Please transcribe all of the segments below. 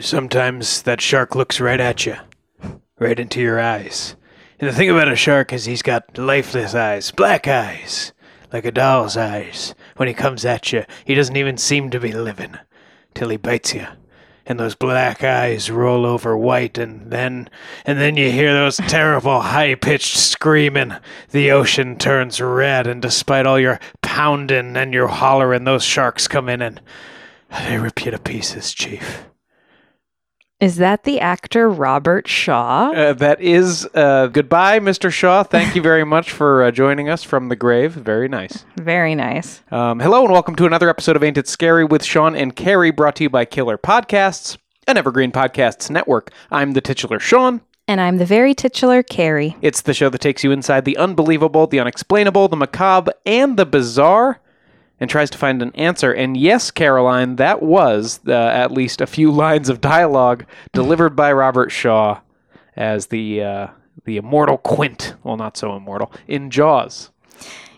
Sometimes that shark looks right at you, right into your eyes. And the thing about a shark is he's got lifeless eyes, black eyes, like a doll's eyes. When he comes at you, he doesn't even seem to be living till he bites you. And those black eyes roll over white, and then you hear those terrible high-pitched screaming. The ocean turns red, and despite all your pounding and your hollering, those sharks come in and they rip you to pieces, Chief. Is that the actor Robert Shaw? That is goodbye, Mr. Shaw. Thank you very much for joining us from the grave. Very nice. Very nice. Hello and welcome to another episode of Ain't It Scary with Sean and Carrie, brought to you by Killer Podcasts, an evergreen podcasts network. I'm the titular Sean. And I'm the very titular Carrie. It's the show that takes you inside the unbelievable, the unexplainable, the macabre, and the bizarre, and tries to find an answer. And yes, Caroline, that was at least a few lines of dialogue delivered by Robert Shaw as the immortal Quint, well, not so immortal, in Jaws.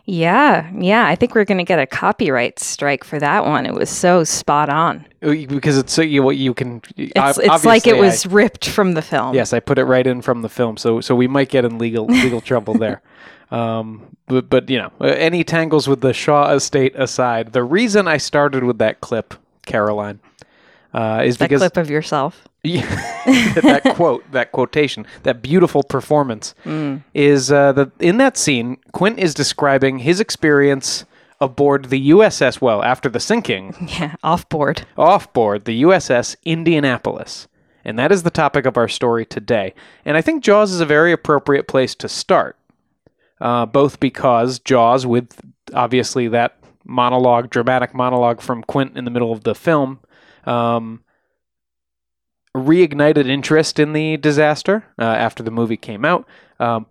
Yeah. I think we're going to get a copyright strike for that one. It was so spot on. Because it's so you can. It's like it was ripped from the film. Yes, I put it right in from the film. So we might get in legal trouble there. But you know, any tangles with the Shaw estate aside, the reason I started with that clip, Caroline, is that because clip of yourself. That quote, that quotation, that beautiful performance is that in that scene, Quint is describing his experience aboard the USS, well, after the sinking. Yeah, off board, the USS Indianapolis. And that is the topic of our story today. And I think Jaws is a very appropriate place to start, both because Jaws, with obviously that monologue, dramatic monologue from Quint in the middle of the film, reignited interest in the disaster after the movie came out,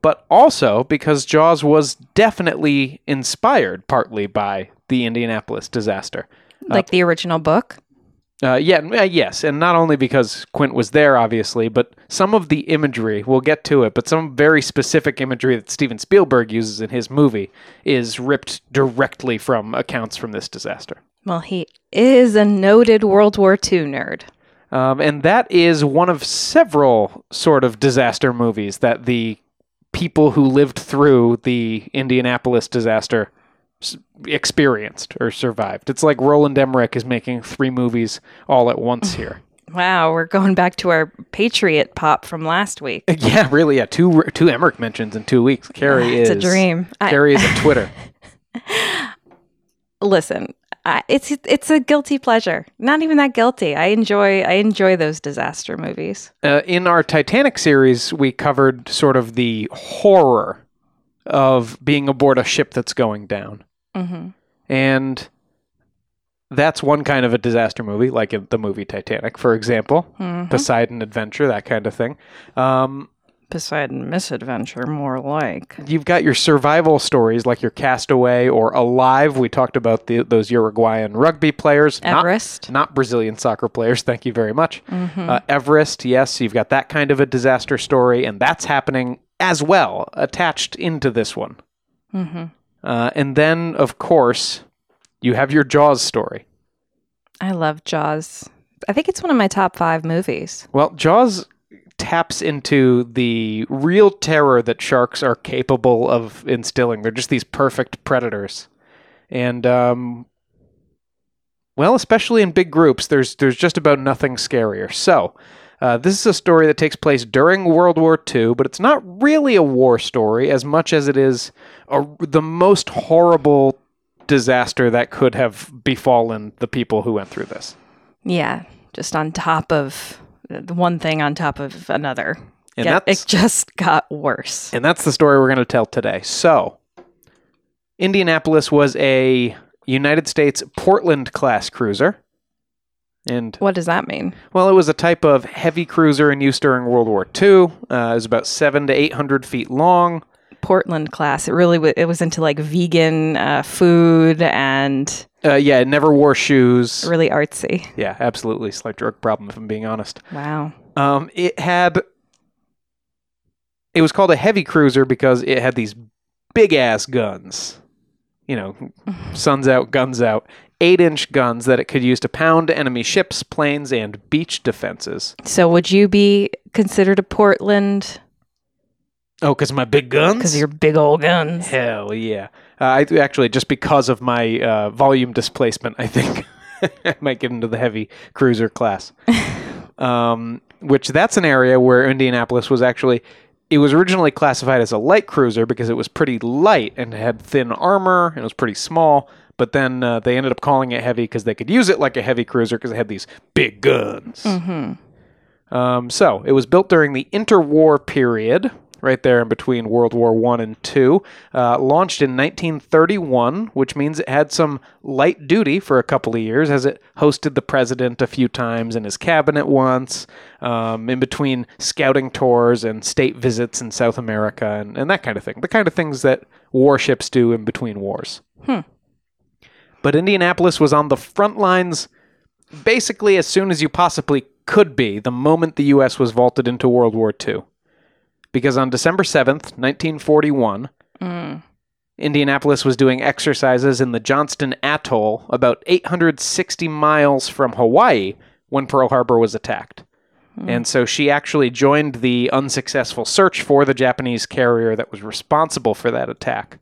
but also because Jaws was definitely inspired partly by the Indianapolis disaster. Like the original book? Yes, and not only because Quint was there, obviously, but some of the imagery, we'll get to it, but some very specific imagery that Steven Spielberg uses in his movie is ripped directly from accounts from this disaster. Well, he is a noted World War II nerd. And that is one of several sort of disaster movies that the people who lived through the Indianapolis disaster experienced or survived. It's like Roland Emmerich is making 3 movies all at once here. Wow, we're going back to our Patriot pop from last week. Yeah, really. Yeah, two Emmerich mentions in 2 weeks. Carrie is a dream. Carrie is a Twitter. Listen. It's a guilty pleasure. Not even that guilty. I enjoy those disaster movies. In our Titanic series, we covered sort of the horror of being aboard a ship that's going down. Mm-hmm. And that's one kind of a disaster movie, like in the movie Titanic, for example. Mm-hmm. Poseidon Adventure, that kind of thing. Poseidon Misadventure, more like. You've got your survival stories like your Castaway or Alive. We talked about those Uruguayan rugby players. Everest. Not Brazilian soccer players. Thank you very much. Mm-hmm. Everest, yes. You've got that kind of a disaster story, and that's happening as well, attached into this one. Mm-hmm. And then, of course, you have your Jaws story. I love Jaws. I think it's one of my top 5 movies. Well, Jaws taps into the real terror that sharks are capable of instilling. They're just these perfect predators. And, well, especially in big groups, there's just about nothing scarier. So, this is a story that takes place during World War II, but it's not really a war story as much as it is the most horrible disaster that could have befallen the people who went through this. Yeah, just on top of one thing on top of another. And it just got worse. And that's the story we're going to tell today. So, Indianapolis was a United States Portland-class cruiser. And what does that mean? Well, it was a type of heavy cruiser in use during World War II. It was about 700 to 800 feet long. Portland-class. It really it was into like vegan food and... it never wore shoes. Really artsy. Yeah, absolutely. Slight drug problem, if I'm being honest. Wow. It was called a heavy cruiser because it had these big-ass guns. You know, sun's out, guns out. 8-inch guns that it could use to pound enemy ships, planes, and beach defenses. So would you be considered a Portland... Oh, because my big guns? Because of your big old guns. Hell yeah. Actually, just because of my volume displacement, I think I might get into the heavy cruiser class. Which that's an area where Indianapolis was actually... It was originally classified as a light cruiser because it was pretty light and had thin armor and it was pretty small. But then they ended up calling it heavy because they could use it like a heavy cruiser because it had these big guns. Mm-hmm. So it was built during the interwar period... Right there in between World War I and II. Launched in 1931, which means it had some light duty for a couple of years as it hosted the president a few times and his cabinet once, in between scouting tours and state visits in South America and that kind of thing. The kind of things that warships do in between wars. But Indianapolis was on the front lines basically as soon as you possibly could be the moment the U.S. was vaulted into World War II. Because on December 7th, 1941, Indianapolis was doing exercises in the Johnston Atoll, about 860 miles from Hawaii, when Pearl Harbor was attacked. And so she actually joined the unsuccessful search for the Japanese carrier that was responsible for that attack.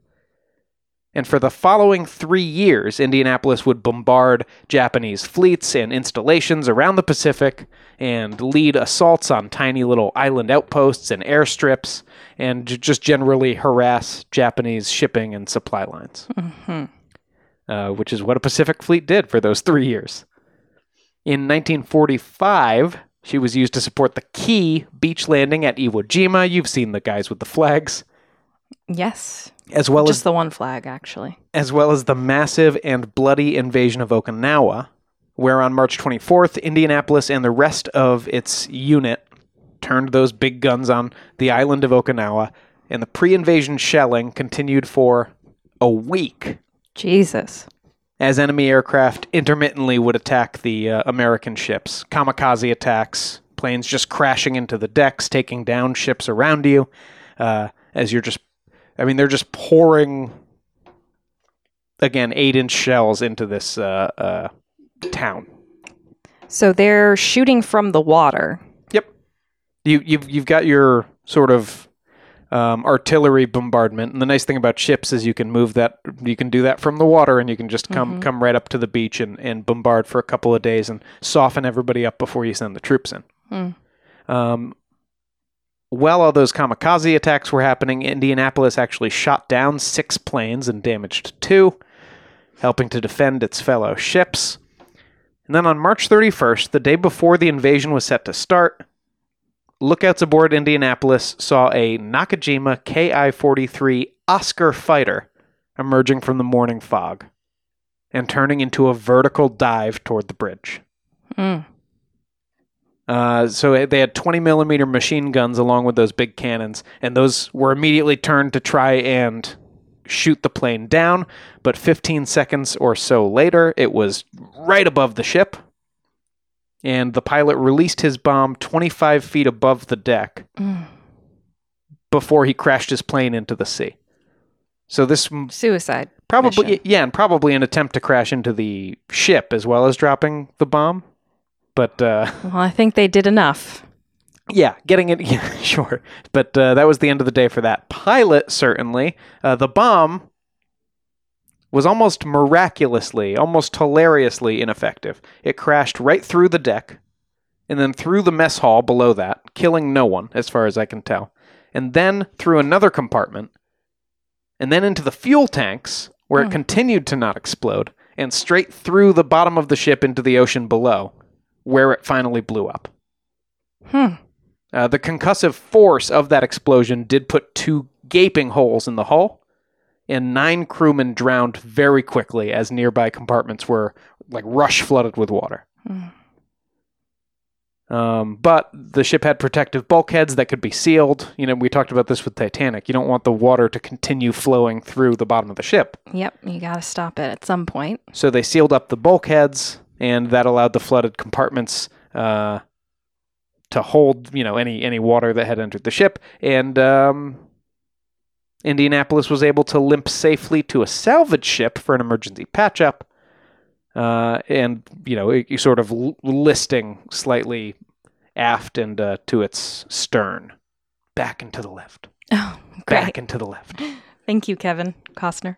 And for the following 3 years, Indianapolis would bombard Japanese fleets and installations around the Pacific and lead assaults on tiny little island outposts and airstrips and just generally harass Japanese shipping and supply lines, which is what a Pacific fleet did for those 3 years. In 1945, she was used to support the Key beach landing at Iwo Jima. You've seen the guys with the flags. Yes. As well just as the one flag, actually. As well as the massive and bloody invasion of Okinawa, where on March 24th, Indianapolis and the rest of its unit turned those big guns on the island of Okinawa, and the pre-invasion shelling continued for a week. Jesus. As enemy aircraft intermittently would attack the American ships. Kamikaze attacks, planes just crashing into the decks, taking down ships around you, as you're just... I mean, they're just pouring, again, 8-inch shells into this town. So they're shooting from the water. Yep. You've got your sort of artillery bombardment, and the nice thing about ships is you can move that, you can do that from the water, and you can just come right up to the beach and bombard for a couple of days and soften everybody up before you send the troops in. While all those kamikaze attacks were happening, Indianapolis actually shot down 6 planes and damaged 2, helping to defend its fellow ships. And then on March 31st, the day before the invasion was set to start, lookouts aboard Indianapolis saw a Nakajima Ki-43 Oscar fighter emerging from the morning fog and turning into a vertical dive toward the bridge. So they had 20-millimeter machine guns along with those big cannons, and those were immediately turned to try and shoot the plane down, but 15 seconds or so later, it was right above the ship, and the pilot released his bomb 25 feet above the deck before he crashed his plane into the sea. So this... Suicide. Probably mission. Yeah, and probably an attempt to crash into the ship as well as dropping the bomb. But well, I think they did enough. Yeah, getting it. Yeah, sure. But that was the end of the day for that pilot. Certainly, the bomb was almost miraculously, almost hilariously ineffective. It crashed right through the deck, and then through the mess hall below that, killing no one, as far as I can tell. And then through another compartment, and then into the fuel tanks, where it continued to not explode and straight through the bottom of the ship into the ocean below, where it finally blew up. The concussive force of that explosion did put two gaping holes in the hull, and 9 crewmen drowned very quickly as nearby compartments were like rush flooded with water. But the ship had protective bulkheads that could be sealed. You know, we talked about this with Titanic. You don't want the water to continue flowing through the bottom of the ship. Yep, you got to stop it at some point. So they sealed up the bulkheads, and that allowed the flooded compartments to hold, you know, any water that had entered the ship. And Indianapolis was able to limp safely to a salvage ship for an emergency patch-up. And, you know, it, sort of listing slightly aft and to its stern. Back and to the left. Oh, great. Back and to the left. Thank you, Kevin Costner.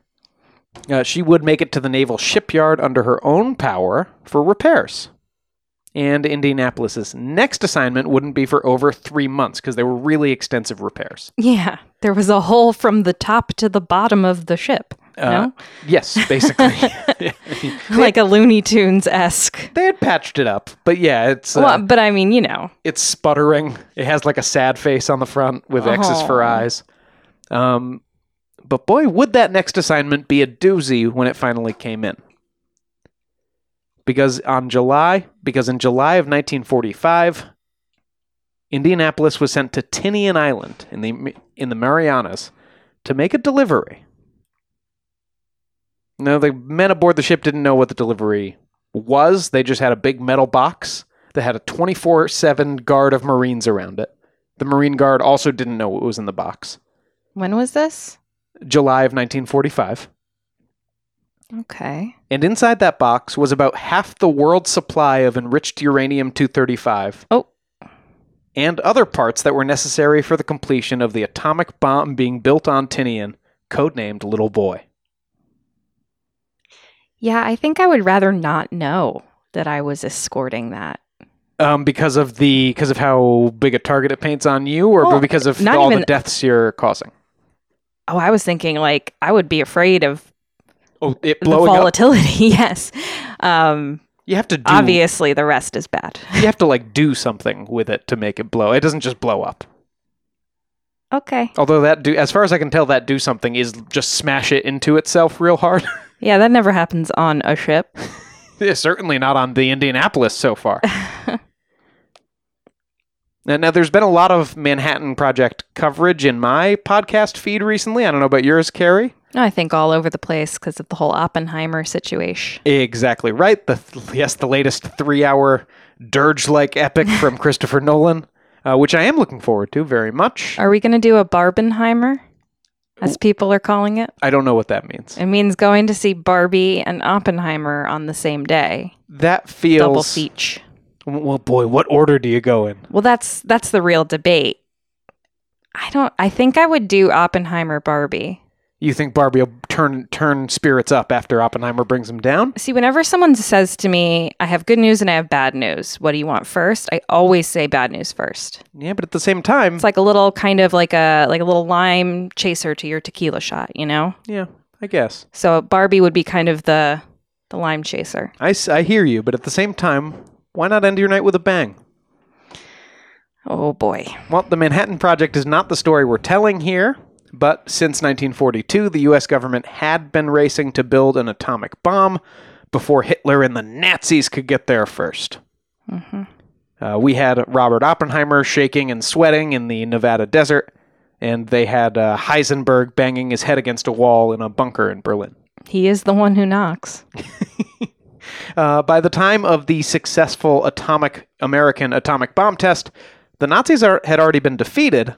She would make it to the naval shipyard under her own power for repairs. And Indianapolis's next assignment wouldn't be for over 3 months because they were really extensive repairs. Yeah, there was a hole from the top to the bottom of the ship. No? Yes, basically. Like a Looney Tunes-esque. They had patched it up, but yeah, it's... well, but I mean, you know. It's sputtering. It has like a sad face on the front with X's for eyes. But boy, would that next assignment be a doozy when it finally came in. Because in July of 1945, Indianapolis was sent to Tinian Island in the Marianas to make a delivery. No, the men aboard the ship didn't know what the delivery was. They just had a big metal box that had a 24/7 guard of Marines around it. The Marine Guard also didn't know what was in the box. When was this? July of 1945. Okay. And inside that box was about half the world's supply of enriched uranium-235. Oh. And other parts that were necessary for the completion of the atomic bomb being built on Tinian, codenamed Little Boy. Yeah, I think I would rather not know that I was escorting that. Because of how big a target it paints on you, or because of all the deaths you're causing? Oh, I was thinking like I would be afraid of it blowing up. Volatility. Yes. You have to do, obviously the rest is bad. You have to like do something with it to make it blow. It doesn't just blow up. Okay. Although as far as I can tell, that do something is just smash it into itself real hard. Yeah, that never happens on a ship. Yeah, certainly not on the Indianapolis so far. Now, there's been a lot of Manhattan Project coverage in my podcast feed recently. I don't know about yours, Carrie. I think all over the place because of the whole Oppenheimer situation. Exactly right. The latest 3-hour dirge-like epic from Christopher Nolan, which I am looking forward to very much. Are we going to do a Barbenheimer? As people are calling it? I don't know what that means. It means going to see Barbie and Oppenheimer on the same day. That feels... double feature. Well, boy, what order do you go in? Well, that's the real debate. I think I would do Oppenheimer Barbie. You think Barbie will turn spirits up after Oppenheimer brings them down? See, whenever someone says to me, I have good news and I have bad news, what do you want first? I always say bad news first. Yeah, but at the same time... it's like a little kind of like a little lime chaser to your tequila shot, you know? Yeah, I guess. So Barbie would be kind of the lime chaser. I hear you, but at the same time, why not end your night with a bang? Oh, boy. Well, the Manhattan Project is not the story we're telling here. But since 1942, the U.S. government had been racing to build an atomic bomb before Hitler and the Nazis could get there first. Mm-hmm. We had Robert Oppenheimer shaking and sweating in the Nevada desert, and they had Heisenberg banging his head against a wall in a bunker in Berlin. He is the one who knocks. By the time of the successful American atomic bomb test, the Nazis had already been defeated.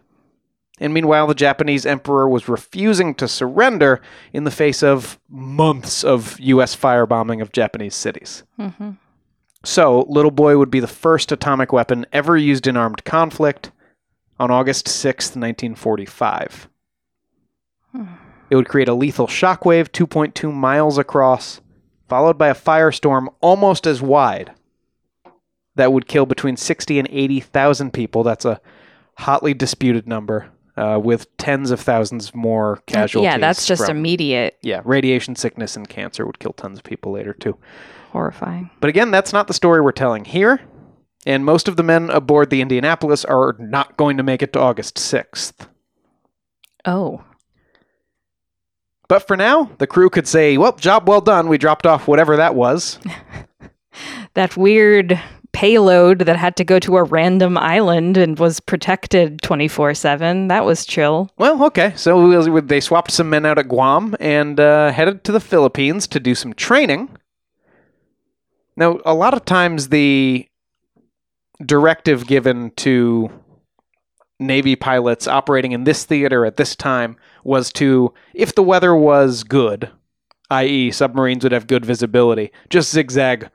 And meanwhile, the Japanese emperor was refusing to surrender in the face of months of U.S. firebombing of Japanese cities. Mm-hmm. So, Little Boy would be the first atomic weapon ever used in armed conflict on August 6th, 1945. It would create a lethal shockwave 2.2 miles across, followed by a firestorm almost as wide that would kill between 60 and 80,000 people. That's a hotly disputed number. with tens of thousands more casualties. Yeah, that's just immediate. Yeah, radiation sickness and cancer would kill tons of people later, too. Horrifying. But again, that's not the story we're telling here. And most of the men aboard the Indianapolis are not going to make it to August 6th. Oh. But for now, the crew could say, well, job well done. We dropped off whatever that was. That weird payload that had to go to a random island and was protected 24/7. That was chill. Well, okay. So they swapped some men out at Guam and headed to the Philippines to do some training. Now, a lot of times the directive given to Navy pilots operating in this theater at this time was to, if the weather was good, i.e. submarines would have good visibility, just zigzag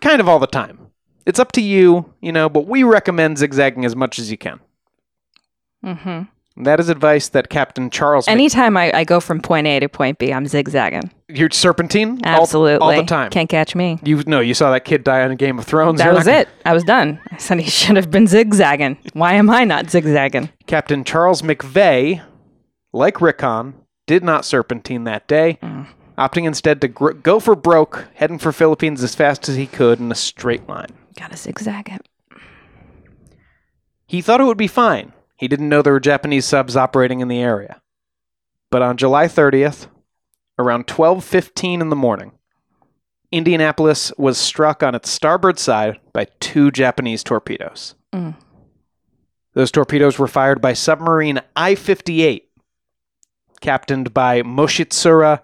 kind of all the time. It's up to you, you know, but we recommend zigzagging as much as you can. Mm-hmm. That is advice that Captain Charles... Anytime I go from point A to point B, I'm zigzagging. You're serpentine? Absolutely. All the time. Can't catch me. You saw that kid die on Game of Thrones. That was it. I was done. I said he should have been zigzagging. Why am I not zigzagging? Captain Charles McVay, like Rickon, did not serpentine that day. Mm. Opting instead to go for broke, heading for Philippines as fast as he could in a straight line. Gotta zigzag it. He thought it would be fine. He didn't know there were Japanese subs operating in the area. But on July 30th, around 12:15 in the morning, Indianapolis was struck on its starboard side by two Japanese torpedoes. Mm. Those torpedoes were fired by submarine I-58, captained by Mochitsura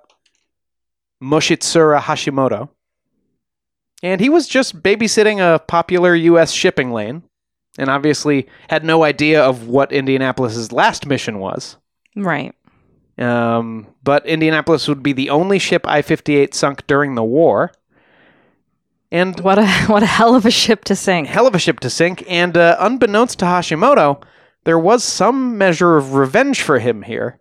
Hashimoto. And he was just babysitting a popular U.S. shipping lane and obviously had no idea of what Indianapolis's last mission was. Right. But Indianapolis would be the only ship I-58 sunk during the war. And what a hell of a ship to sink. Hell of a ship to sink. And unbeknownst to Hashimoto, there was some measure of revenge for him here.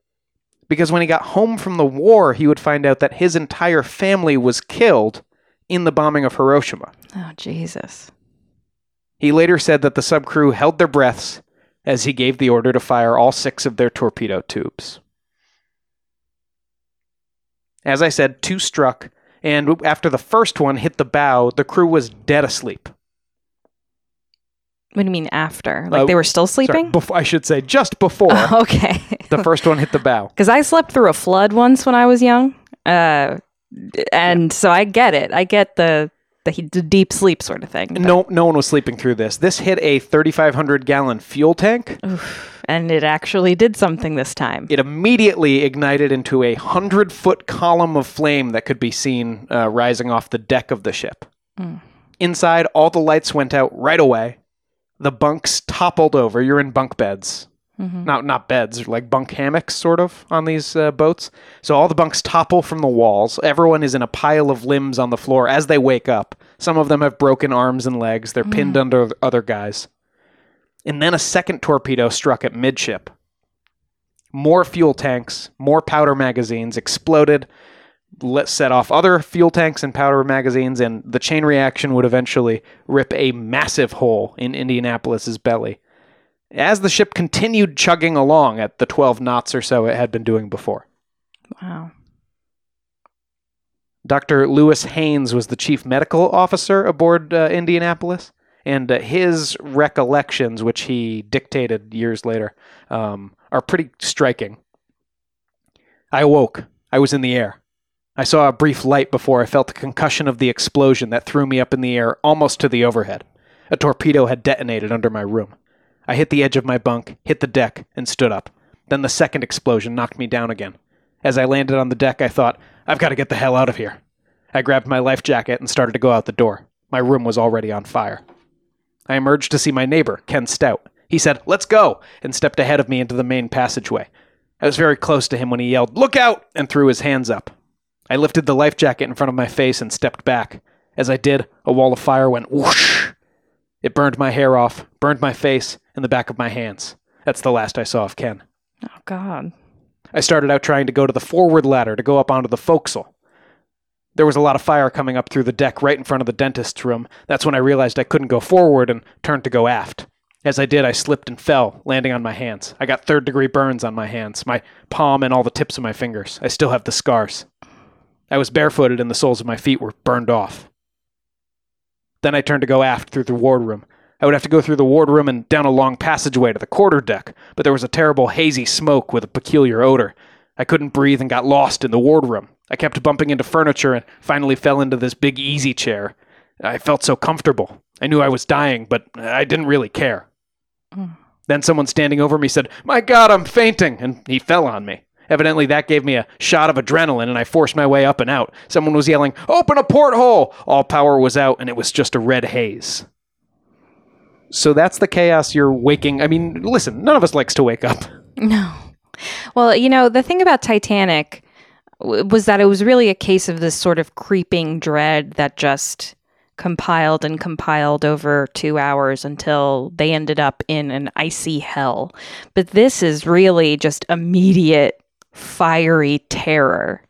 Because when he got home from the war, he would find out that his entire family was killed in the bombing of Hiroshima. Oh, Jesus. He later said that the subcrew held their breaths as he gave the order to fire all six of their torpedo tubes. As I said, two struck, and after the first one hit the bow, the crew was dead asleep. What do you mean after? Like they were still sleeping? Sorry, I should say just before. Oh, okay. The first one hit the bow. Because I slept through a flood once when I was young. And so I get it. I get the deep sleep sort of thing. But... No one was sleeping through this. This hit a 3,500-gallon fuel tank. Oof. And it actually did something this time. It immediately ignited into a 100-foot column of flame that could be seen rising off the deck of the ship. Mm. Inside, all the lights went out right away. The bunks toppled over. You're in bunk beds. Mm-hmm. Not beds, like bunk hammocks sort of on these boats. So all the bunks topple from the walls. Everyone is in a pile of limbs on the floor as they wake up. Some of them have broken arms and legs. They're pinned under other guys. And then a second torpedo struck at midship. More fuel tanks, more powder magazines exploded. Set off other fuel tanks and powder magazines, and the chain reaction would eventually rip a massive hole in Indianapolis's belly. As the ship continued chugging along at the 12 knots or so it had been doing before. Wow. Dr. Lewis Haynes was the chief medical officer aboard Indianapolis, and his recollections, which he dictated years later, are pretty striking. I awoke. I was in the air. I saw a brief light before I felt the concussion of the explosion that threw me up in the air almost to the overhead. A torpedo had detonated under my room. I hit the edge of my bunk, hit the deck, and stood up. Then the second explosion knocked me down again. As I landed on the deck, I thought, I've got to get the hell out of here. I grabbed my life jacket and started to go out the door. My room was already on fire. I emerged to see my neighbor, Ken Stout. He said, "Let's go," and stepped ahead of me into the main passageway. I was very close to him when he yelled, "Look out!" and threw his hands up. I lifted the life jacket in front of my face and stepped back. As I did, a wall of fire went whoosh. It burned my hair off, burned my face, and the back of my hands. That's the last I saw of Ken. Oh, God. I started out trying to go to the forward ladder to go up onto the forecastle. There was a lot of fire coming up through the deck right in front of the dentist's room. That's when I realized I couldn't go forward and turned to go aft. As I did, I slipped and fell, landing on my hands. I got third-degree burns on my hands, my palm and all the tips of my fingers. I still have the scars. I was barefooted and the soles of my feet were burned off. Then I turned to go aft through the wardroom. I would have to go through the wardroom and down a long passageway to the quarter deck, but there was a terrible hazy smoke with a peculiar odor. I couldn't breathe and got lost in the wardroom. I kept bumping into furniture and finally fell into this big easy chair. I felt so comfortable. I knew I was dying, but I didn't really care. Then someone standing over me said, "My God, I'm fainting," and he fell on me. Evidently, that gave me a shot of adrenaline, and I forced my way up and out. Someone was yelling, "Open a porthole!" All power was out, and it was just a red haze. So that's the chaos you're waking. I mean, listen, none of us likes to wake up. No. Well, you know, the thing about Titanic was that it was really a case of this sort of creeping dread that just compiled and compiled over 2 hours until they ended up in an icy hell. But this is really just immediate fiery terror,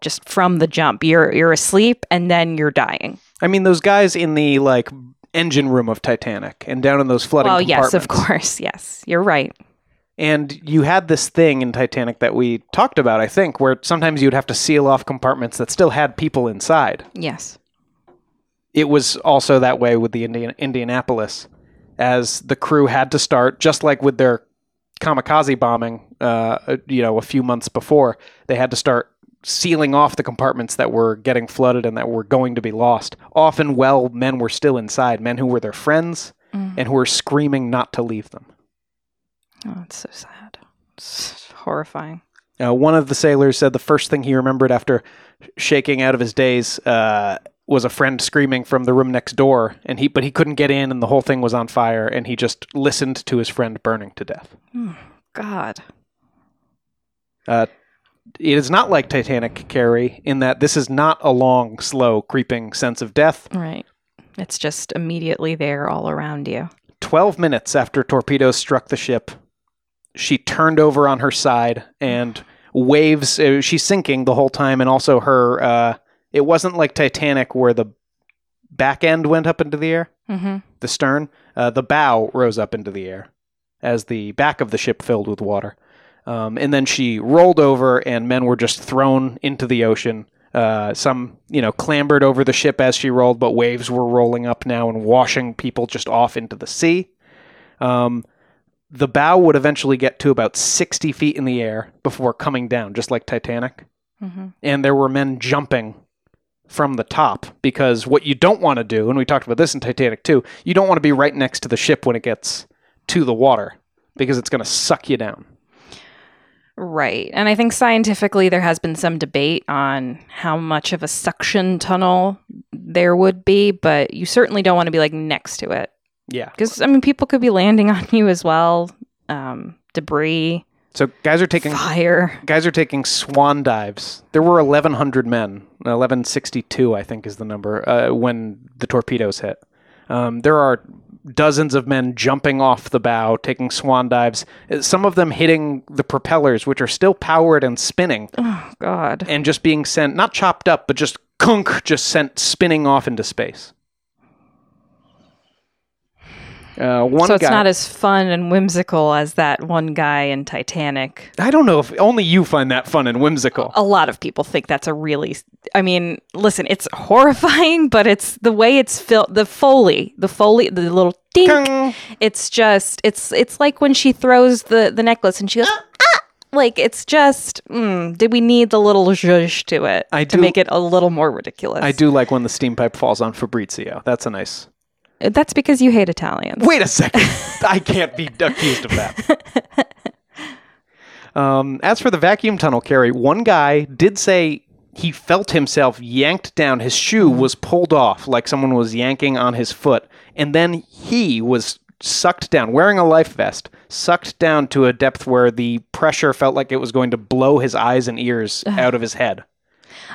just from the jump. You're asleep and then you're dying. I mean, those guys in the like engine room of Titanic and down in those flooding compartments. Yes, of course. Yes, you're right. And you had this thing in Titanic that we talked about, I think, where sometimes you'd have to seal off compartments that still had people inside. Yes. It was also that way with the Indianapolis, as the crew had to start, just like with their kamikaze bombing, a few months before, they had to start sealing off the compartments that were getting flooded and that were going to be lost. Often, men were still inside, men who were their friends and who were screaming not to leave them. Oh, it's so sad. It's horrifying. One of the sailors said the first thing he remembered after shaking out of his days was a friend screaming from the room next door, but he couldn't get in, and the whole thing was on fire, and he just listened to his friend burning to death. Oh, God. It is not like Titanic, Carrie, in that this is not a long, slow, creeping sense of death. Right. It's just immediately there all around you. 12 minutes after torpedoes struck the ship, she turned over on her side, and waves, she's sinking the whole time, and also her... it wasn't like Titanic where the back end went up into the air, the stern. The bow rose up into the air as the back of the ship filled with water. And then she rolled over and men were just thrown into the ocean. Some, clambered over the ship as she rolled, but waves were rolling up now and washing people just off into the sea. The bow would eventually get to about 60 feet in the air before coming down, just like Titanic. And there were men jumping from the top, because what you don't want to do, and we talked about this in Titanic too, you don't want to be right next to the ship when it gets to the water, because it's going to suck you down. Right. And I think scientifically there has been some debate on how much of a suction tunnel there would be, but you certainly don't want to be like next to it. Yeah. Because, I mean, people could be landing on you as well, debris. So guys are taking swan dives. There were 1,100 men, 1,162 I think is the number, when the torpedoes hit. There are dozens of men jumping off the bow, taking swan dives, some of them hitting the propellers, which are still powered and spinning. Oh, God. And just being sent, not chopped up, but just sent spinning off into space. So it's not as fun and whimsical as that one guy in Titanic. I don't know if only you find that fun and whimsical. A lot of people think that's listen, it's horrifying, but it's the way it's filled, the Foley, the little dink. Kung. It's just, it's like when she throws the necklace and she goes, ah! Like, it's just, did we need the little zhuzh to it to make it a little more ridiculous? I do like when the steam pipe falls on Fabrizio. That's because you hate Italians. Wait a second. I can't be accused of that. As for the vacuum tunnel, Carrie, one guy did say he felt himself yanked down. His shoe was pulled off like someone was yanking on his foot. And then he was sucked down, wearing a life vest, sucked down to a depth where the pressure felt like it was going to blow his eyes and ears out of his head.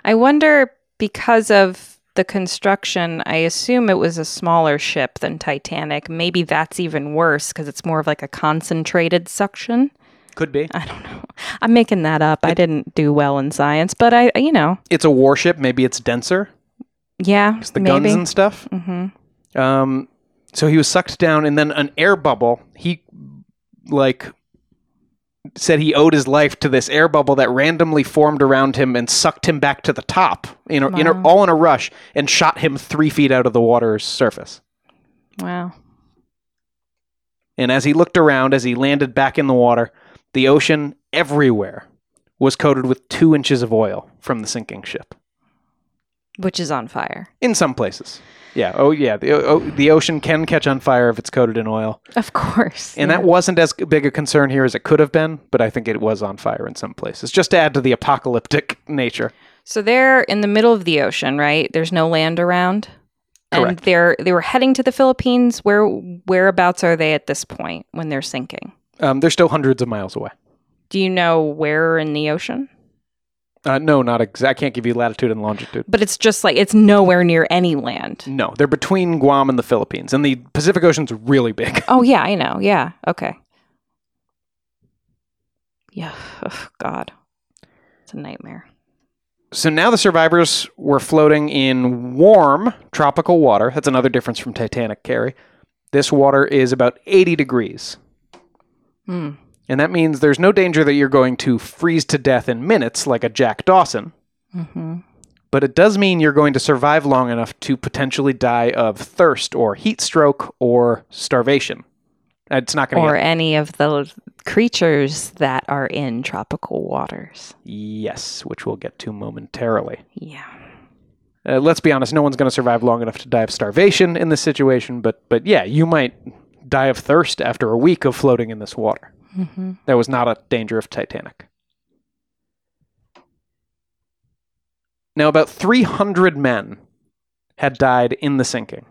I wonder, because of the construction, I assume it was a smaller ship than Titanic. Maybe that's even worse because it's more of like a concentrated suction. Could be. I don't know. I'm making that up. I didn't do well in science, but I. It's a warship. Maybe it's denser. Yeah, it's the guns and stuff. Mm-hmm. So he was sucked down, and then an air bubble. He said he owed his life to this air bubble that randomly formed around him and sucked him back to the top, all in a rush, and shot him 3 feet out of the water's surface. Wow. And as he looked around, as he landed back in the water, the ocean everywhere was coated with 2 inches of oil from the sinking ship. Which is on fire. In some places. Yeah. Oh, yeah. The ocean can catch on fire if it's coated in oil. Of course. And that wasn't as big a concern here as it could have been, but I think it was on fire in some places, just to add to the apocalyptic nature. So they're in the middle of the ocean, right? There's no land around? Correct. And they were heading to the Philippines. Whereabouts are they at this point when they're sinking? They're still hundreds of miles away. Do you know where in the ocean? No, not exact. I can't give you latitude and longitude. But it's just it's nowhere near any land. No, they're between Guam and the Philippines. And the Pacific Ocean's really big. Oh, yeah, I know. Yeah. Okay. Yeah. Oh, God. It's a nightmare. So now the survivors were floating in warm tropical water. That's another difference from Titanic, Carrie. This water is about 80 degrees. Hmm. And that means there's no danger that you're going to freeze to death in minutes like a Jack Dawson. Mm-hmm. But it does mean you're going to survive long enough to potentially die of thirst or heat stroke or starvation. It's not going to any of the creatures that are in tropical waters. Yes, which we'll get to momentarily. Yeah. Let's be honest, no one's going to survive long enough to die of starvation in this situation, but yeah, you might die of thirst after a week of floating in this water. Mm-hmm. That was not a danger of Titanic. Now, about 300 men had died in the sinking.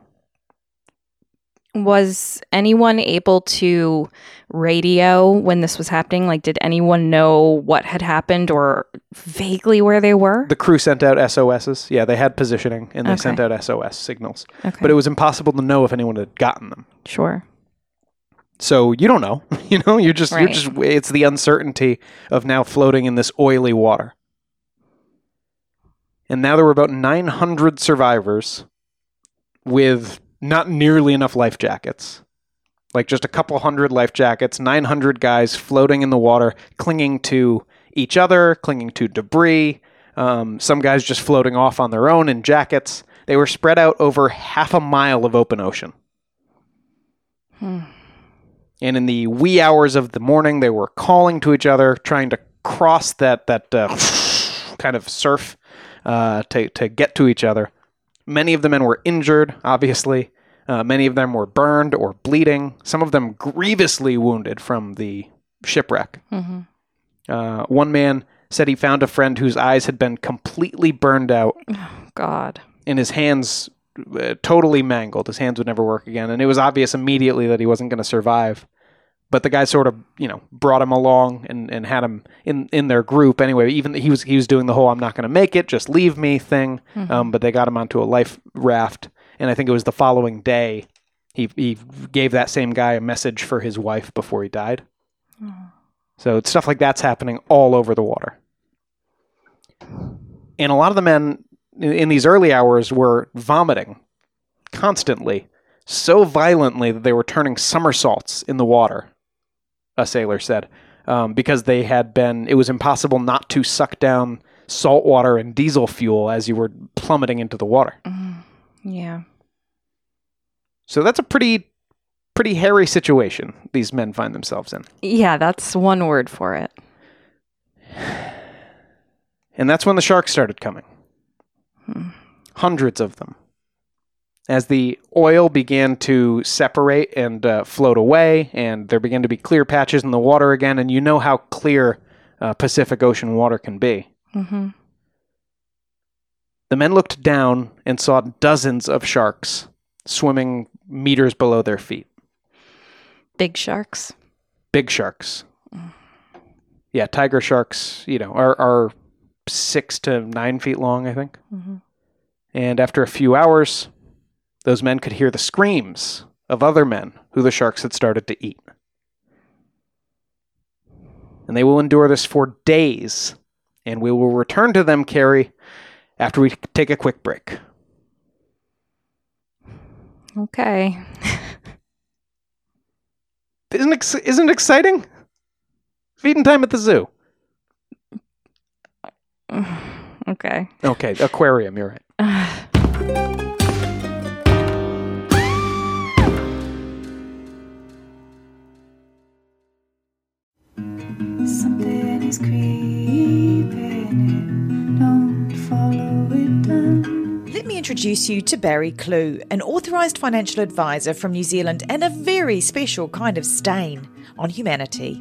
Was anyone able to radio when this was happening? Did anyone know what had happened or vaguely where they were? The crew sent out SOSs. Yeah, they had positioning and they sent out SOS signals. Okay. But it was impossible to know if anyone had gotten them. Sure. So you don't know, it's the uncertainty of now floating in this oily water. And now there were about 900 survivors with not nearly enough life jackets, just a couple hundred life jackets, 900 guys floating in the water, clinging to each other, clinging to debris. Some guys just floating off on their own in jackets. They were spread out over half a mile of open ocean. Hmm. And in the wee hours of the morning, they were calling to each other, trying to cross that kind of surf to get to each other. Many of the men were injured, obviously. Many of them were burned or bleeding. Some of them grievously wounded from the shipwreck. Mm-hmm. One man said he found a friend whose eyes had been completely burned out. Oh, God. And his hands totally mangled. His hands would never work again. And it was obvious immediately that he wasn't going to survive. But the guy sort of, brought him along and had him in their group anyway. Even he was doing the whole "I'm not going to make it, just leave me" thing. Mm-hmm. But they got him onto a life raft. And I think it was the following day he gave that same guy a message for his wife before he died. Mm. So it's stuff like that's happening all over the water. And a lot of the men in these early hours were vomiting constantly, so violently that they were turning somersaults in the water, a sailor said, because they had been, it was impossible not to suck down salt water and diesel fuel as you were plummeting into the water. Yeah. So that's a pretty hairy situation these men find themselves in. Yeah, that's one word for it. And that's when the sharks started coming. Hundreds of them. As the oil began to separate and float away, and there began to be clear patches in the water again, and you know how clear Pacific Ocean water can be. Mm-hmm. The men looked down and saw dozens of sharks swimming meters below their feet. Big sharks? Big sharks. Yeah, tiger sharks, are 6 to 9 feet long, I think. Mm-hmm. And after a few hours, those men could hear the screams of other men who the sharks had started to eat. And they will endure this for days, and we will return to them, Carrie, after we take a quick break. Okay. Isn't it exciting? Feeding time at the zoo. Okay. Okay, aquarium, you're right. Something is creeping, don't follow it down. Let me introduce you to Barry Clue, an authorised financial advisor from New Zealand and a very special kind of stain on humanity.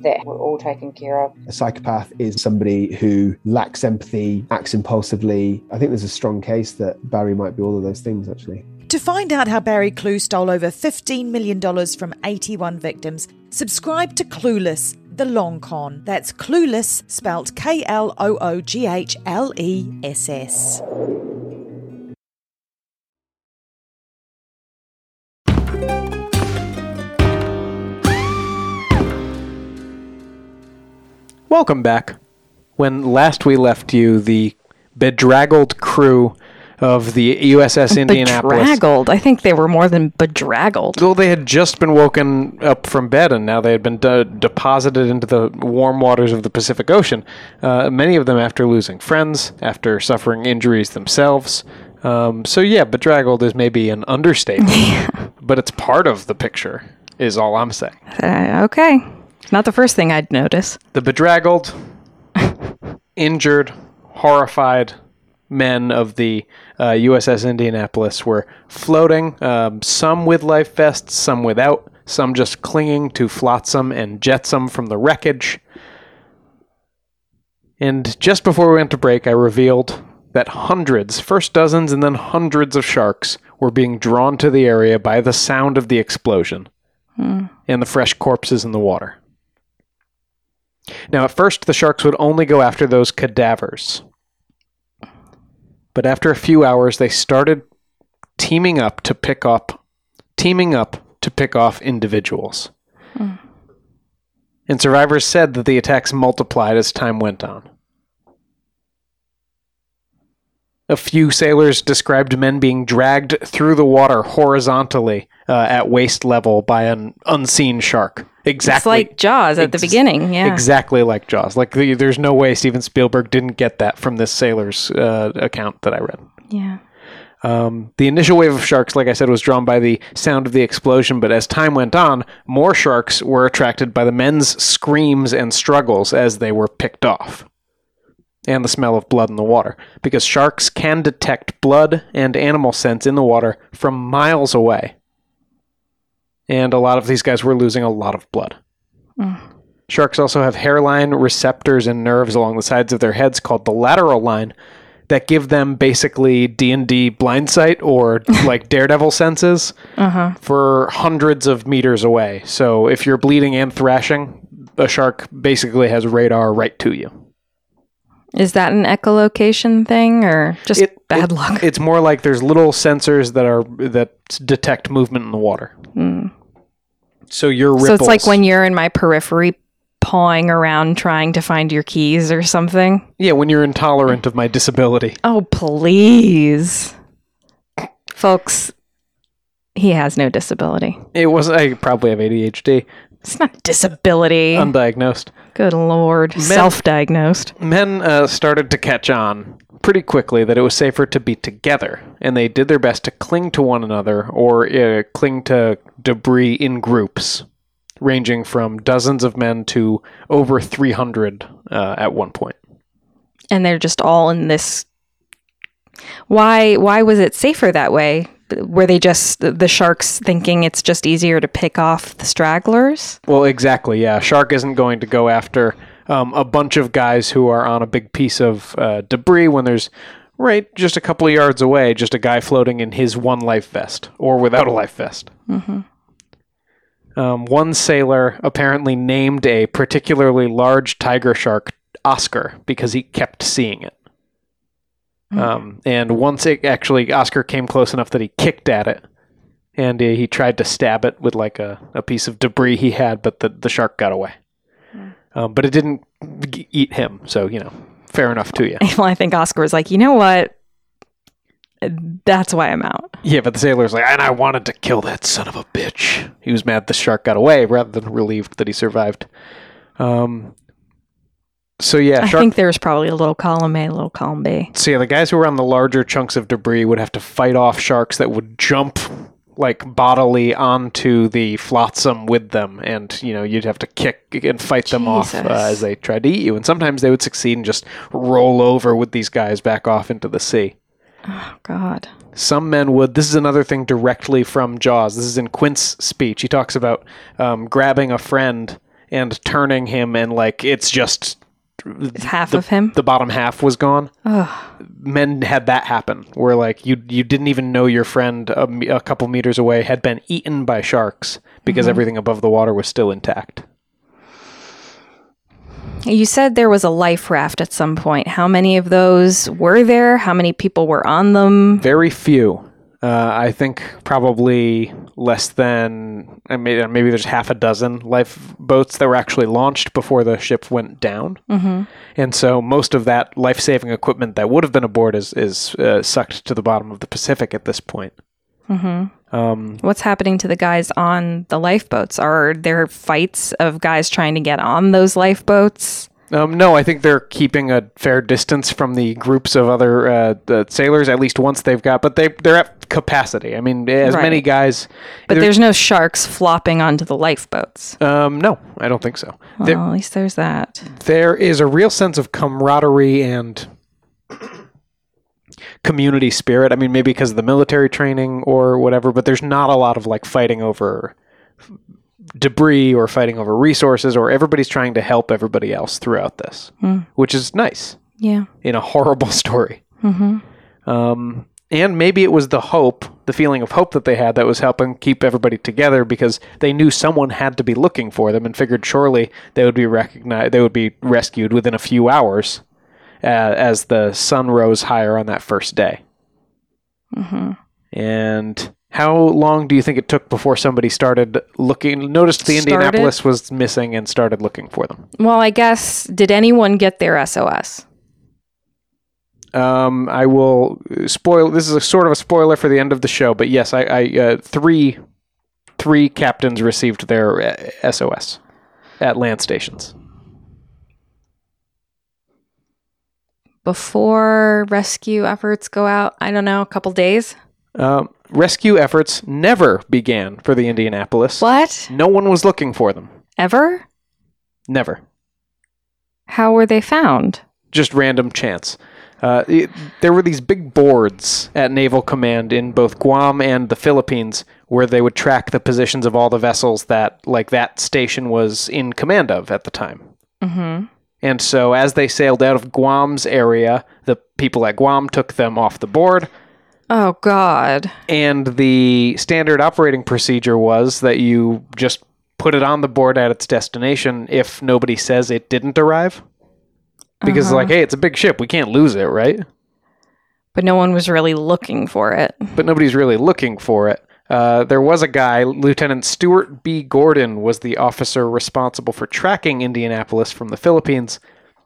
that we're all taken care of. A psychopath is somebody who lacks empathy, acts impulsively. I think there's a strong case that Barry might be all of those things, actually. To find out how Barry Clue stole over $15 million from 81 victims, subscribe to Clueless, The Long Con. That's Clueless, spelled K-L-O-O-G-H-L-E-S-S. Welcome back. When last we left you, the bedraggled crew of the USS Indianapolis. Bedraggled? I think they were more than bedraggled. Well, they had just been woken up from bed, and now they had been deposited into the warm waters of the Pacific Ocean. Many of them after losing friends, after suffering injuries themselves. So, bedraggled is maybe an understatement, but it's part of the picture, is all I'm saying. Okay. Not the first thing I'd notice. The bedraggled, injured, horrified men of the USS Indianapolis were floating, some with life vests, some without, some just clinging to flotsam and jetsam from the wreckage. And just before we went to break, I revealed that hundreds, first dozens and then hundreds of sharks were being drawn to the area by the sound of the explosion and the fresh corpses in the water. Now, at first, the sharks would only go after those cadavers. But after a few hours, they started teaming up to pick off individuals. Mm. And survivors said that the attacks multiplied as time went on. A few sailors described men being dragged through the water horizontally at waist level by an unseen shark. Exactly. It's like Jaws at the beginning, yeah. Exactly like Jaws. Like there's no way Steven Spielberg didn't get that from this sailor's account that I read. Yeah. The initial wave of sharks, like I said, was drawn by the sound of the explosion, but as time went on, more sharks were attracted by the men's screams and struggles as they were picked off. And the smell of blood in the water, because sharks can detect blood and animal scents in the water from miles away. And a lot of these guys were losing a lot of blood. Mm. Sharks also have hairline receptors and nerves along the sides of their heads called the lateral line that give them basically D&D blindsight or like Daredevil senses for hundreds of meters away. So if you're bleeding and thrashing, a shark basically has radar right to you. Is that an echolocation thing or just bad luck? It's more like there's little sensors that detect movement in the water. Mm. So your ripples. So it's like when you're in my periphery pawing around trying to find your keys or something? Yeah, when you're intolerant of my disability. Oh, please. Folks, he has no disability. I probably have ADHD. It's not a disability. Undiagnosed. Good Lord. Self-diagnosed. Men started to catch on pretty quickly that it was safer to be together, and they did their best to cling to one another or cling to debris in groups, ranging from dozens of men to over 300 at one point. And they're just all in this... Why was it safer that way? Were they just the sharks thinking it's just easier to pick off the stragglers? Well, exactly, yeah. A shark isn't going to go after a bunch of guys who are on a big piece of debris when there's, right, just a couple of yards away, just a guy floating in his one life vest or without a life vest. Mm-hmm. One sailor apparently named a particularly large tiger shark Oscar because he kept seeing it. And once it actually, Oscar came close enough that he kicked at it, and he tried to stab it with like a piece of debris he had, but the shark got away. But it didn't eat him, so, you know, fair enough to you. Well, I think Oscar was like, you know what? That's why I'm out. Yeah, but the sailor's like, and I wanted to kill that son of a bitch. He was mad the shark got away rather than relieved that he survived. So, yeah. I think there's probably a little column A, a little column B. So, yeah, the guys who were on the larger chunks of debris would have to fight off sharks that would jump, like, bodily onto the flotsam with them. And, you know, you'd have to kick and fight them off as they tried to eat you. And sometimes they would succeed and just roll over with these guys back off into the sea. Oh, God. Some men would. This is another thing directly from Jaws. This is in Quint's speech. He talks about grabbing a friend and turning him, and, like, it's just... It's half of him? The bottom half was gone. Ugh. Men had that happen, where, like, you didn't even know your friend a couple meters away had been eaten by sharks because everything above the water was still intact. You said there was a life raft at some point. How many of those were there? How many people were on them? Very few. I think probably less than, maybe there's half a dozen lifeboats that were actually launched before the ship went down. Mm-hmm. And so most of that life-saving equipment that would have been aboard is sucked to the bottom of the Pacific at this point. Mm-hmm. What's happening to the guys on the lifeboats? Are there fights of guys trying to get on those lifeboats? No, I think they're keeping a fair distance from the groups of other sailors, at least once they've got, but they're at capacity. I mean, as many guys... But there's no sharks flopping onto the lifeboats. No, I don't think so. Well, at least there's that. There is a real sense of camaraderie and community spirit. I mean, maybe because of the military training or whatever, but there's not a lot of, like, fighting over... debris or fighting over resources, or everybody's trying to help everybody else throughout this, which is nice. Yeah. In a horrible story. Mm-hmm. And maybe it was the feeling of hope that they had that was helping keep everybody together, because they knew someone had to be looking for them and figured surely they would be rescued within a few hours as the sun rose higher on that first day. Mm-hmm. And... How long do you think it took before somebody noticed the Indianapolis was missing and started looking for them? Well, I guess, did anyone get their SOS? I will spoil, this is a sort of a spoiler for the end of the show, but yes, I three captains received their SOS at land stations. Before rescue efforts go out, I don't know, a couple days? Rescue efforts never began for the Indianapolis. What? No one was looking for them. Ever? Never. How were they found? Just random chance. There were these big boards at Naval Command in both Guam and the Philippines where they would track the positions of all the vessels that, like, that station was in command of at the time. Mm-hmm. And so as they sailed out of Guam's area, the people at Guam took them off the board. Oh, God. And the standard operating procedure was that you just put it on the board at its destination if nobody says it didn't arrive. Because, like, hey, it's a big ship. We can't lose it, right? But no one was really looking for it. But nobody's really looking for it. There was a guy, Lieutenant Stuart B. Gordon, was the officer responsible for tracking Indianapolis from the Philippines.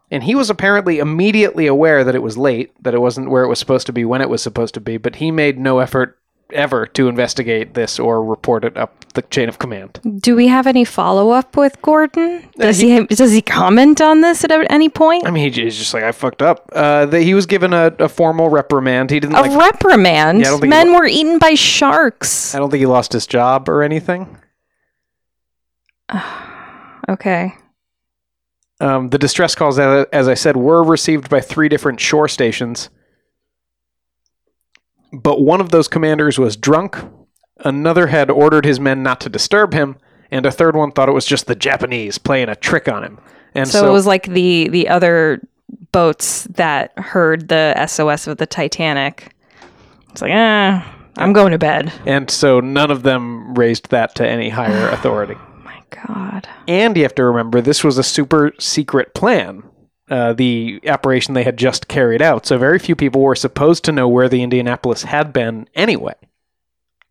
And he was apparently immediately aware that it was late, that it wasn't where it was supposed to be when it was supposed to be, but he made no effort ever to investigate this or report it up the chain of command. Do we have any follow-up with Gordon? Does he comment on this at any point? I mean, he's just like, I fucked up. He was given a formal reprimand. He didn't reprimand? Yeah, Men were eaten by sharks. I don't think he lost his job or anything. Okay. The distress calls, as I said, were received by three different shore stations. But one of those commanders was drunk, another had ordered his men not to disturb him, and a third one thought it was just the Japanese playing a trick on him. And so it was like the other boats that heard the SOS of the Titanic. It's like, I'm going to bed. And so none of them raised that to any higher authority. God. And you have to remember, this was a super secret plan the operation they had just carried out. So very few people were supposed to know where the Indianapolis had been anyway.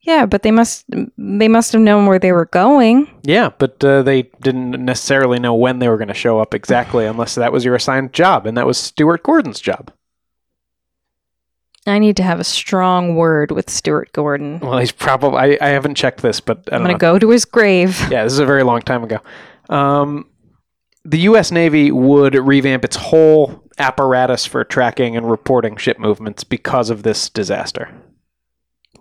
Yeah, but they must have known where they were going. Yeah, but they didn't necessarily know when they were going to show up exactly, unless that was your assigned job, and that was Stuart Gordon's job. I need to have a strong word with Stuart Gordon. Well, he's probably... I haven't checked this, but I don't know. I'm going to go to his grave. Yeah, this is a very long time ago. The U.S. Navy would revamp its whole apparatus for tracking and reporting ship movements because of this disaster.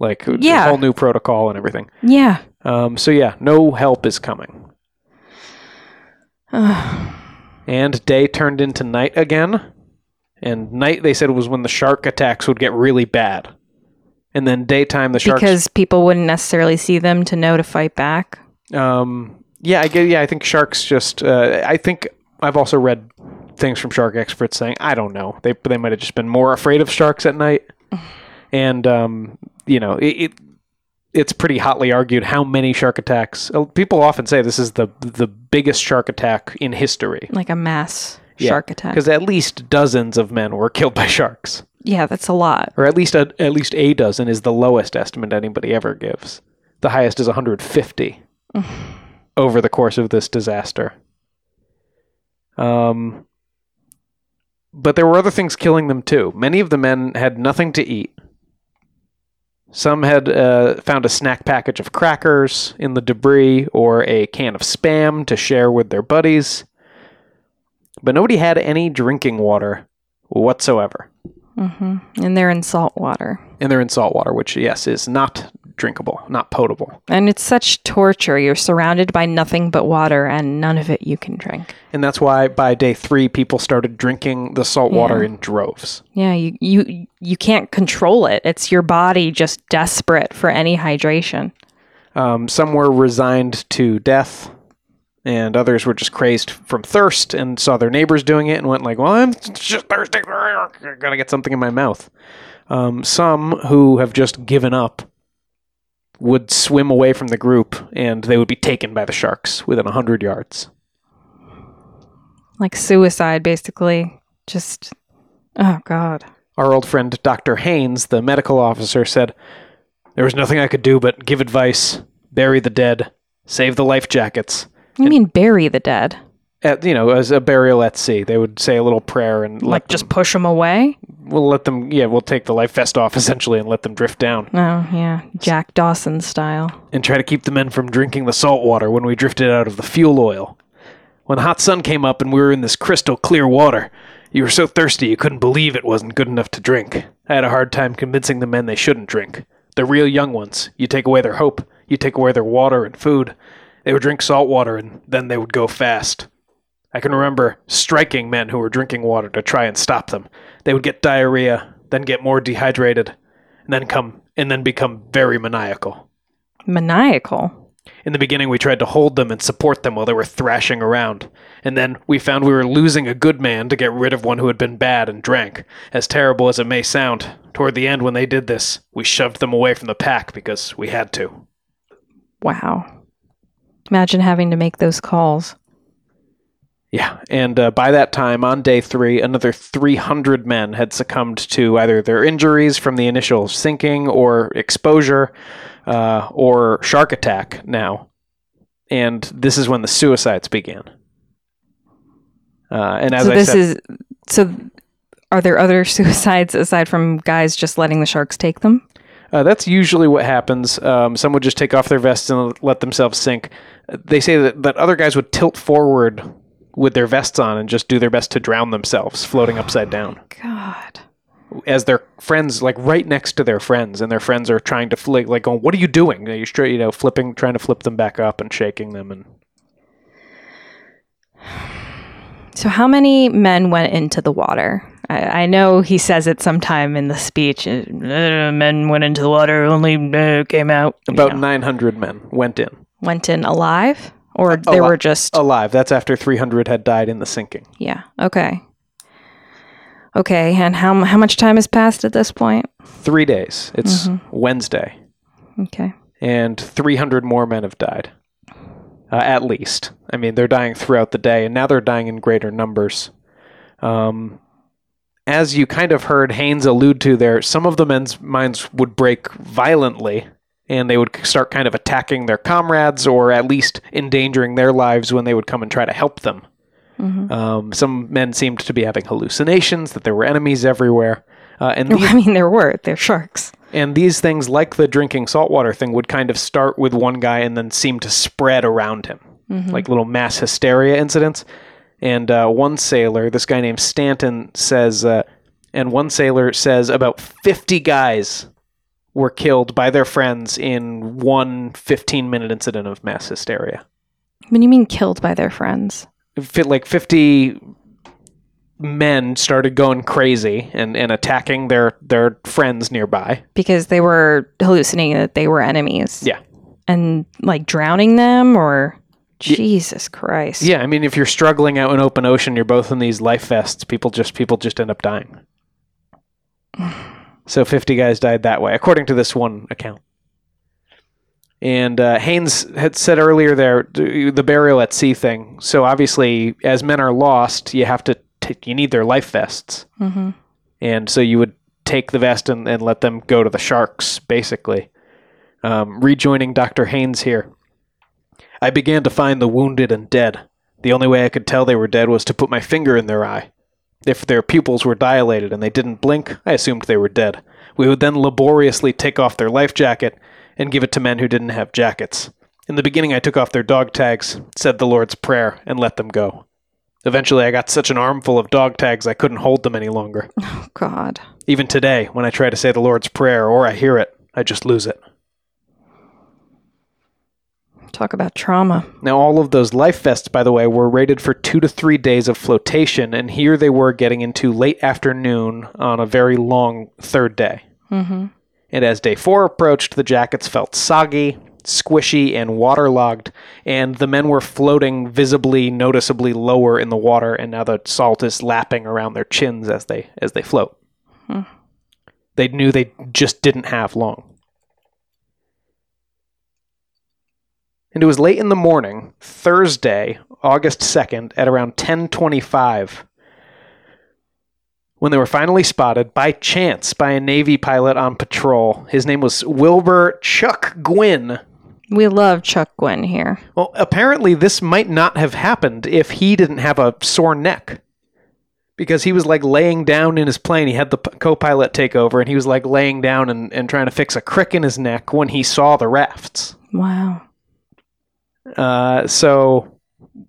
Like, a whole new protocol and everything. Yeah. No help is coming. And day turned into night again. And night, they said, was when the shark attacks would get really bad. And then daytime, the sharks... Because people wouldn't necessarily see them to know to fight back? I think sharks just... I think I've also read things from shark experts saying, I don't know. They might have just been more afraid of sharks at night. And, it's pretty hotly argued how many shark attacks. People often say this is the biggest shark attack in history. Like a mass shark attack. Because at least dozens of men were killed by sharks. Yeah, that's a lot. Or at least a dozen is the lowest estimate anybody ever gives. The highest is 150 over the course of this disaster. But there were other things killing them too. Many of the men had nothing to eat. Some had found a snack package of crackers in the debris or a can of Spam to share with their buddies. But nobody had any drinking water whatsoever. Mm-hmm. And they're in salt water. Which, yes, is not drinkable, not potable. And it's such torture. You're surrounded by nothing but water and none of it you can drink. And that's why by day 3, people started drinking the salt water in droves. Yeah, you can't control it. It's your body just desperate for any hydration. Some were resigned to death and others were just crazed from thirst and saw their neighbors doing it and went like, well, I'm just thirsty. I gotta get something in my mouth. Some who have just given up would swim away from the group and they would be taken by the sharks within 100 yards. Like suicide, basically. Just, oh God. Our old friend, Dr. Haynes, the medical officer, said, there was nothing I could do but give advice, bury the dead, save the life jackets. You mean bury the dead? As a burial at sea. They would say a little prayer and let them, just push them away? We'll take the life vest off, essentially, and let them drift down. Oh, yeah. Jack Dawson style. And try to keep the men from drinking the salt water when we drifted out of the fuel oil. When the hot sun came up and we were in this crystal clear water, you were so thirsty you couldn't believe it wasn't good enough to drink. I had a hard time convincing the men they shouldn't drink. The real young ones. You take away their hope. You take away their water and food. They would drink salt water and then they would go fast. I can remember striking men who were drinking water to try and stop them. They would get diarrhea, then get more dehydrated, and then become very maniacal. Maniacal? In the beginning, we tried to hold them and support them while they were thrashing around. And then we found we were losing a good man to get rid of one who had been bad and drank. As terrible as it may sound, toward the end when they did this, we shoved them away from the pack because we had to. Wow. Imagine having to make those calls. Yeah, and by that time, on day 3, another 300 men had succumbed to either their injuries from the initial sinking or exposure or shark attack now. And this is when the suicides began. So are there other suicides aside from guys just letting the sharks take them? That's usually what happens. Some would just take off their vests and let themselves sink. They say that other guys would tilt forward with their vests on and just do their best to drown themselves, floating upside down. God. As their friends, like right next to their friends, and their friends are trying to flip, like going, what are you doing? You're straight, flipping, trying to flip them back up and shaking them. And so how many men went into the water? I know he says it sometime in the speech. Men went into the water, only came out. About 900 men went in. Went in alive? Or they were just... Alive. That's after 300 had died in the sinking. Yeah. Okay. Okay. And how much time has passed at this point? 3 days. It's Wednesday. Okay. And 300 more men have died. At least. I mean, they're dying throughout the day, and now they're dying in greater numbers. As you kind of heard Haynes allude to there, some of the men's minds would break violently, and they would start kind of attacking their comrades, or at least endangering their lives when they would come and try to help them. Mm-hmm. Some men seemed to be having hallucinations, that there were enemies everywhere. There were sharks. And these things, like the drinking saltwater thing, would kind of start with one guy and then seem to spread around him, mm-hmm. like little mass hysteria incidents. And one sailor, this guy named Stanton, says, about 50 guys were killed by their friends in one 15-minute incident of mass hysteria. What do you mean killed by their friends? Like 50 men started going crazy and attacking their friends nearby. Because they were hallucinating that they were enemies. Yeah. And like drowning them or... Jesus Christ. Yeah, I mean, if you're struggling out in open ocean, you're both in these life vests, people just end up dying. So 50 guys died that way, according to this one account. And Haynes had said earlier there, the burial at sea thing. So obviously, as men are lost, you have to you need their life vests. Mm-hmm. And so you would take the vest and let them go to the sharks, basically. Rejoining Dr. Haynes here. I began to find the wounded and dead. The only way I could tell they were dead was to put my finger in their eye. If their pupils were dilated and they didn't blink, I assumed they were dead. We would then laboriously take off their life jacket and give it to men who didn't have jackets. In the beginning, I took off their dog tags, said the Lord's Prayer, and let them go. Eventually, I got such an armful of dog tags I couldn't hold them any longer. Oh, God. Even today, when I try to say the Lord's Prayer or I hear it, I just lose it. Talk about trauma. Now, all of those life vests, by the way, were rated for 2 to 3 days of flotation, and here they were getting into late afternoon on a very long third day. Mm-hmm. And as day 4 approached, the jackets felt soggy, squishy, and waterlogged, and the men were floating visibly, noticeably lower in the water, and now the salt is lapping around their chins as they float. Mm. They knew they just didn't have long. And it was late in the morning, Thursday, August 2nd, at around 10:25, when they were finally spotted by chance by a Navy pilot on patrol. His name was Wilbur Chuck Gwynn. We love Chuck Gwynn here. Well, apparently this might not have happened if he didn't have a sore neck. Because he was like laying down in his plane. He had the co-pilot take over, and he was like laying down and trying to fix a crick in his neck when he saw the rafts. Wow. So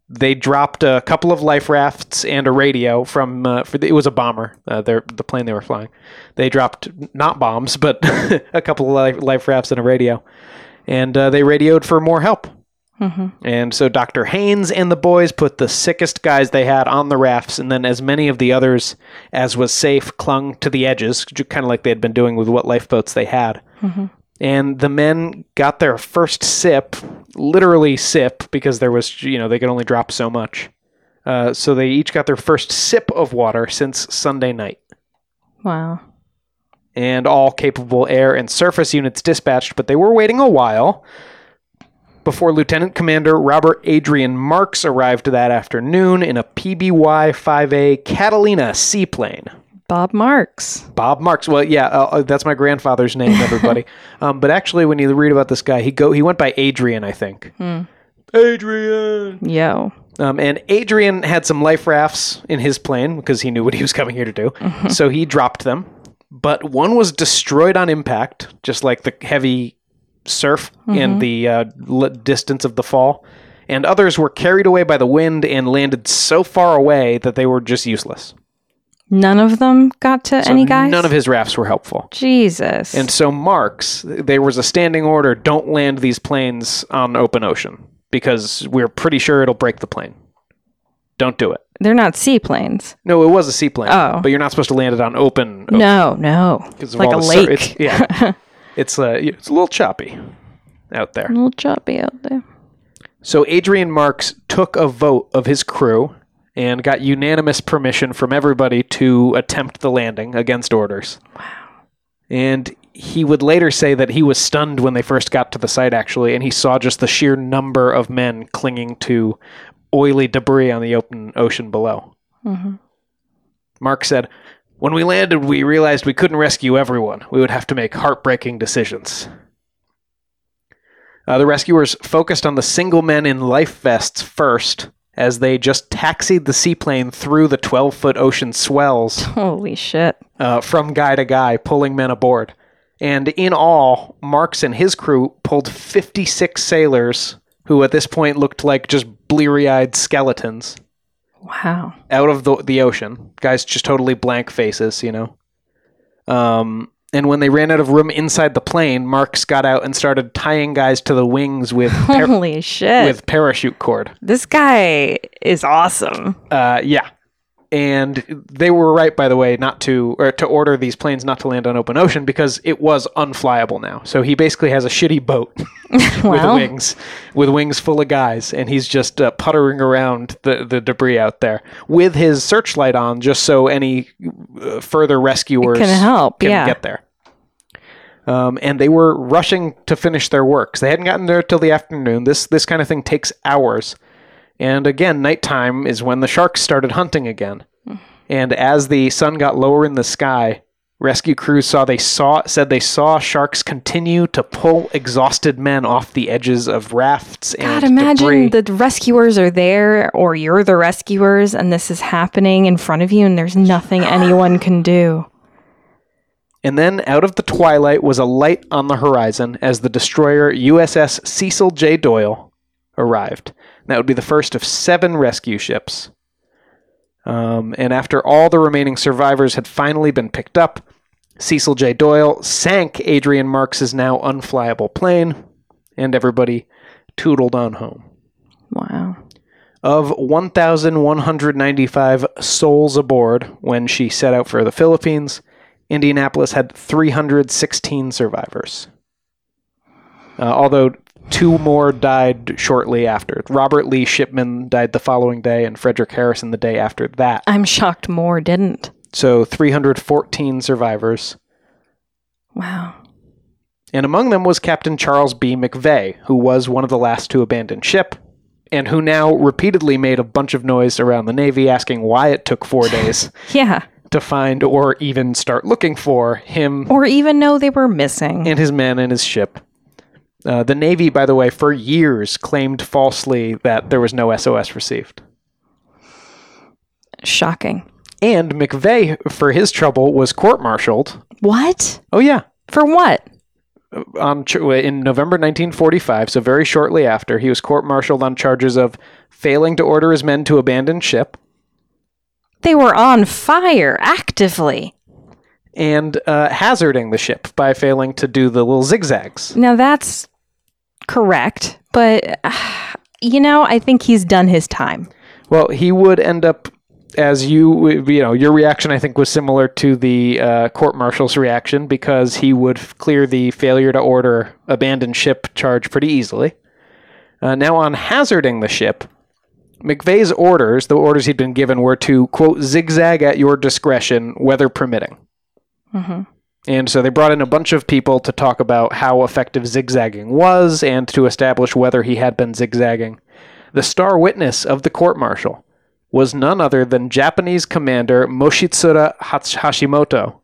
they dropped a couple of life rafts and a radio from, it was a bomber, the plane they were flying. They dropped not bombs, but a couple of life rafts and a radio. And they radioed for more help. Mm-hmm. And so Dr. Haynes and the boys put the sickest guys they had on the rafts, and then as many of the others as was safe clung to the edges, kind of like they had been doing with what lifeboats they had. Mm-hmm. And the men got their first sip, literally sip, because there was, they could only drop so much. So they each got their first sip of water since Sunday night. Wow. And all capable air and surface units dispatched, but they were waiting a while before Lieutenant Commander Robert Adrian Marks arrived that afternoon in a PBY-5A Catalina seaplane. Bob Marks. Well, yeah, that's my grandfather's name, everybody. But actually, when you read about this guy, he went by Adrian, I think. Mm. Adrian! Yo. And Adrian had some life rafts in his plane because he knew what he was coming here to do. Mm-hmm. So he dropped them. But one was destroyed on impact, just like the heavy surf mm-hmm. and the distance of the fall. And others were carried away by the wind and landed so far away that they were just useless. None of them got to any guys? None of his rafts were helpful. Jesus. And so Marks, there was a standing order, don't land these planes on open ocean because we're pretty sure it'll break the plane. Don't do it. They're not seaplanes. No, it was a seaplane. Oh. But you're not supposed to land it on open. No. Like a lake. It's a little choppy out there. So Adrian Marks took a vote of his crew and got unanimous permission from everybody to attempt the landing against orders. Wow. And he would later say that he was stunned when they first got to the site, actually, and he saw just the sheer number of men clinging to oily debris on the open ocean below. Mm-hmm. Mark said, "When we landed, we realized we couldn't rescue everyone. We would have to make heartbreaking decisions." The rescuers focused on the single men in life vests first, as they just taxied the seaplane through the 12-foot ocean swells. Holy shit. From guy to guy, pulling men aboard. And in all, Marks and his crew pulled 56 sailors, who at this point looked like just bleary-eyed skeletons. Wow. Out of the ocean. Guys just totally blank faces, you know. And when they ran out of room inside the plane, Marks got out and started tying guys to the wings with with parachute cord. This guy is awesome. Yeah. And they were right, by the way, to order these planes not to land on open ocean, because it was unflyable now. So he basically has a shitty boat with wings full of guys, and he's just puttering around the debris out there with his searchlight on, just so any further rescuers can get there. And they were rushing to finish their work. So they hadn't gotten there till the afternoon. This kind of thing takes hours. And again, nighttime is when the sharks started hunting again. And as the sun got lower in the sky, rescue crews said they saw sharks continue to pull exhausted men off the edges of rafts and debris. God, imagine the rescuers are there, or you're the rescuers, and this is happening in front of you, and there's nothing anyone can do. And then out of the twilight was a light on the horizon as the destroyer USS Cecil J. Doyle arrived. That would be the first of 7 rescue ships. And after all the remaining survivors had finally been picked up, Cecil J. Doyle sank Adrian Marks' now unflyable plane, and everybody tootled on home. Wow. Of 1,195 souls aboard when she set out for the Philippines, Indianapolis had 316 survivors. Although 2 more died shortly after. Robert Lee Shipman died the following day, and Frederick Harrison the day after that. I'm shocked more didn't. So 314 survivors. Wow. And among them was Captain Charles B. McVay, who was one of the last to abandon ship, and who now repeatedly made a bunch of noise around the Navy asking why it took 4 days to find or even start looking for him. Or even know they were missing. And his men and his ship. The Navy, by the way, for years claimed falsely that there was no SOS received. Shocking. And McVay, for his trouble, was court-martialed. What? Oh, yeah. For what? In November 1945, so very shortly after, he was court-martialed on charges of failing to order his men to abandon ship. They were on fire, actively. And hazarding the ship by failing to do the little zigzags. Now, that's correct, but I think he's done his time. Well, he would end up, as your reaction, I think, was similar to the court-martial's reaction, because he would clear the failure to order abandoned ship charge pretty easily. Now, on hazarding the ship, McVay's orders, the orders he'd been given, were to, quote, zigzag at your discretion, weather permitting. Mm-hmm. And so they brought in a bunch of people to talk about how effective zigzagging was and to establish whether he had been zigzagging. The star witness of the court-martial was none other than Japanese commander Mochitsura Hashimoto.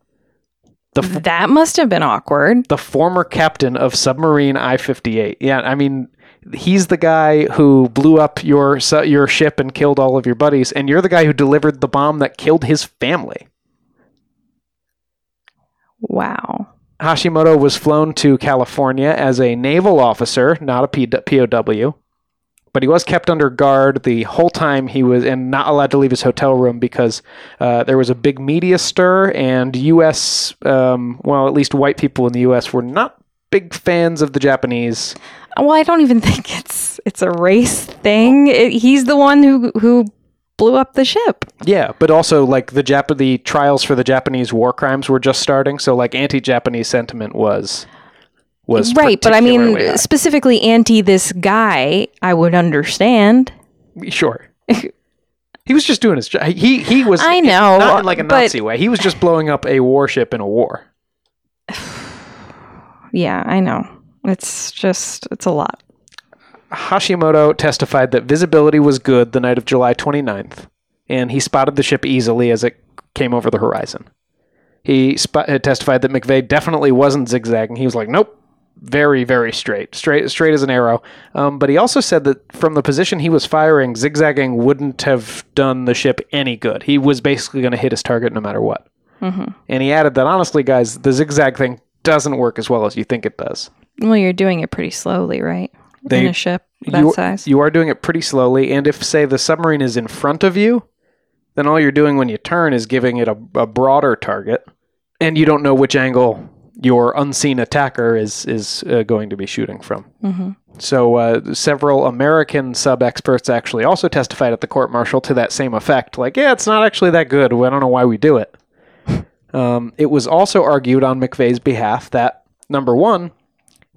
That must have been awkward. The former captain of submarine I-58. Yeah, I mean, he's the guy who blew up your ship and killed all of your buddies, and you're the guy who delivered the bomb that killed his family. Wow. Hashimoto was flown to California as a naval officer, not a POW, but he was kept under guard the whole time he was, and not allowed to leave his hotel room because there was a big media stir, and U.S., at least white people in the U.S. were not big fans of the Japanese. Well, I don't even think it's a race thing. He's the one who blew up the ship. Yeah, but also like the trials for the Japanese war crimes were just starting, so like anti-Japanese sentiment was right. But I mean, specifically anti this guy, I would understand. Sure, he was just doing his job. He was. I know, not in like a Nazi way. He was just blowing up a warship in a war. Yeah, I know. It's a lot. Hashimoto testified that visibility was good the night of July 29th, and he spotted the ship easily as it came over the horizon. He testified that McVay definitely wasn't zigzagging. He was like, nope, very, very straight as an arrow. But he also said that from the position he was firing, zigzagging wouldn't have done the ship any good. He was basically going to hit his target no matter what. Mm-hmm. And he added that, honestly, guys, the zigzag thing doesn't work as well as you think it does. Well, you're doing it pretty slowly, right? In a ship that size. You are doing it pretty slowly. And if, say, the submarine is in front of you, then all you're doing when you turn is giving it a broader target, and you don't know which angle your unseen attacker is going to be shooting from. Mm-hmm. So several American sub-experts actually also testified at the court-martial to that same effect. Like, yeah, it's not actually that good. I don't know why we do it. It was also argued on McVay's behalf that, number one,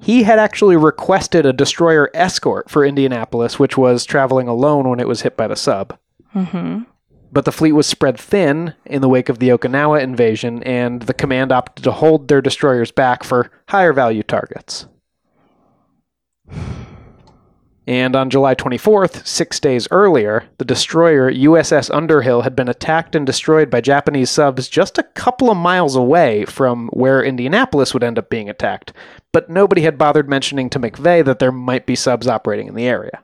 he had actually requested a destroyer escort for Indianapolis, which was traveling alone when it was hit by the sub. Mm-hmm. But the fleet was spread thin in the wake of the Okinawa invasion, and the command opted to hold their destroyers back for higher-value targets. And on July 24th, 6 days earlier, the destroyer USS Underhill had been attacked and destroyed by Japanese subs just a couple of miles away from where Indianapolis would end up being attacked. But nobody had bothered mentioning to McVay that there might be subs operating in the area.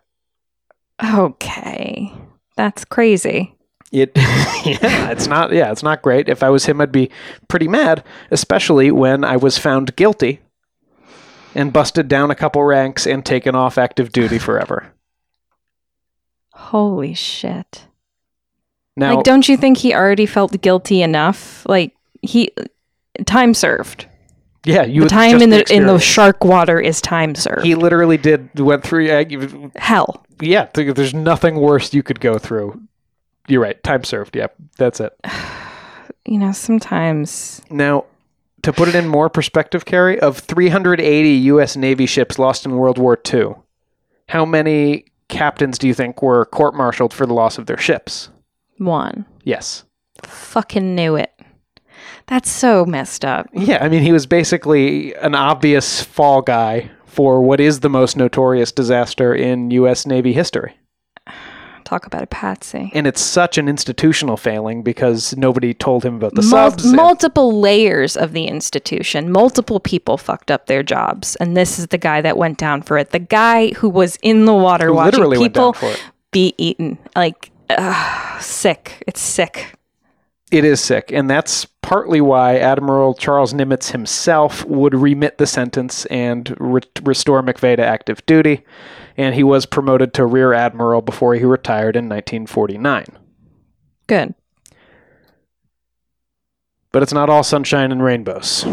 Okay. That's crazy. It's not great. If I was him, I'd be pretty mad, especially when I was found guilty and busted down a couple ranks and taken off active duty forever. Holy shit. Now, like, don't you think he already felt guilty enough? Like, he time served. Yeah, you the time just in the shark water is time served. He literally went through hell. Yeah, there's nothing worse you could go through. You're right. Time served. Yeah, that's it. You know, sometimes. Now, to put it in more perspective, Carrie, of 380 U.S. Navy ships lost in World War II, how many captains do you think were court-martialed for the loss of their ships? One. Yes. Fucking knew it. That's so messed up. Yeah, I mean, he was basically an obvious fall guy for what is the most notorious disaster in U.S. Navy history. Talk about a patsy. And it's such an institutional failing because nobody told him about the subs. Multiple layers of the institution. Multiple people fucked up their jobs. And this is the guy that went down for it. The guy who was in the water watching people be eaten. Like, sick. It's sick. It is sick. And that's partly why Admiral Charles Nimitz himself would remit the sentence and restore McVay to active duty. And he was promoted to Rear Admiral before he retired in 1949. Good. But it's not all sunshine and rainbows.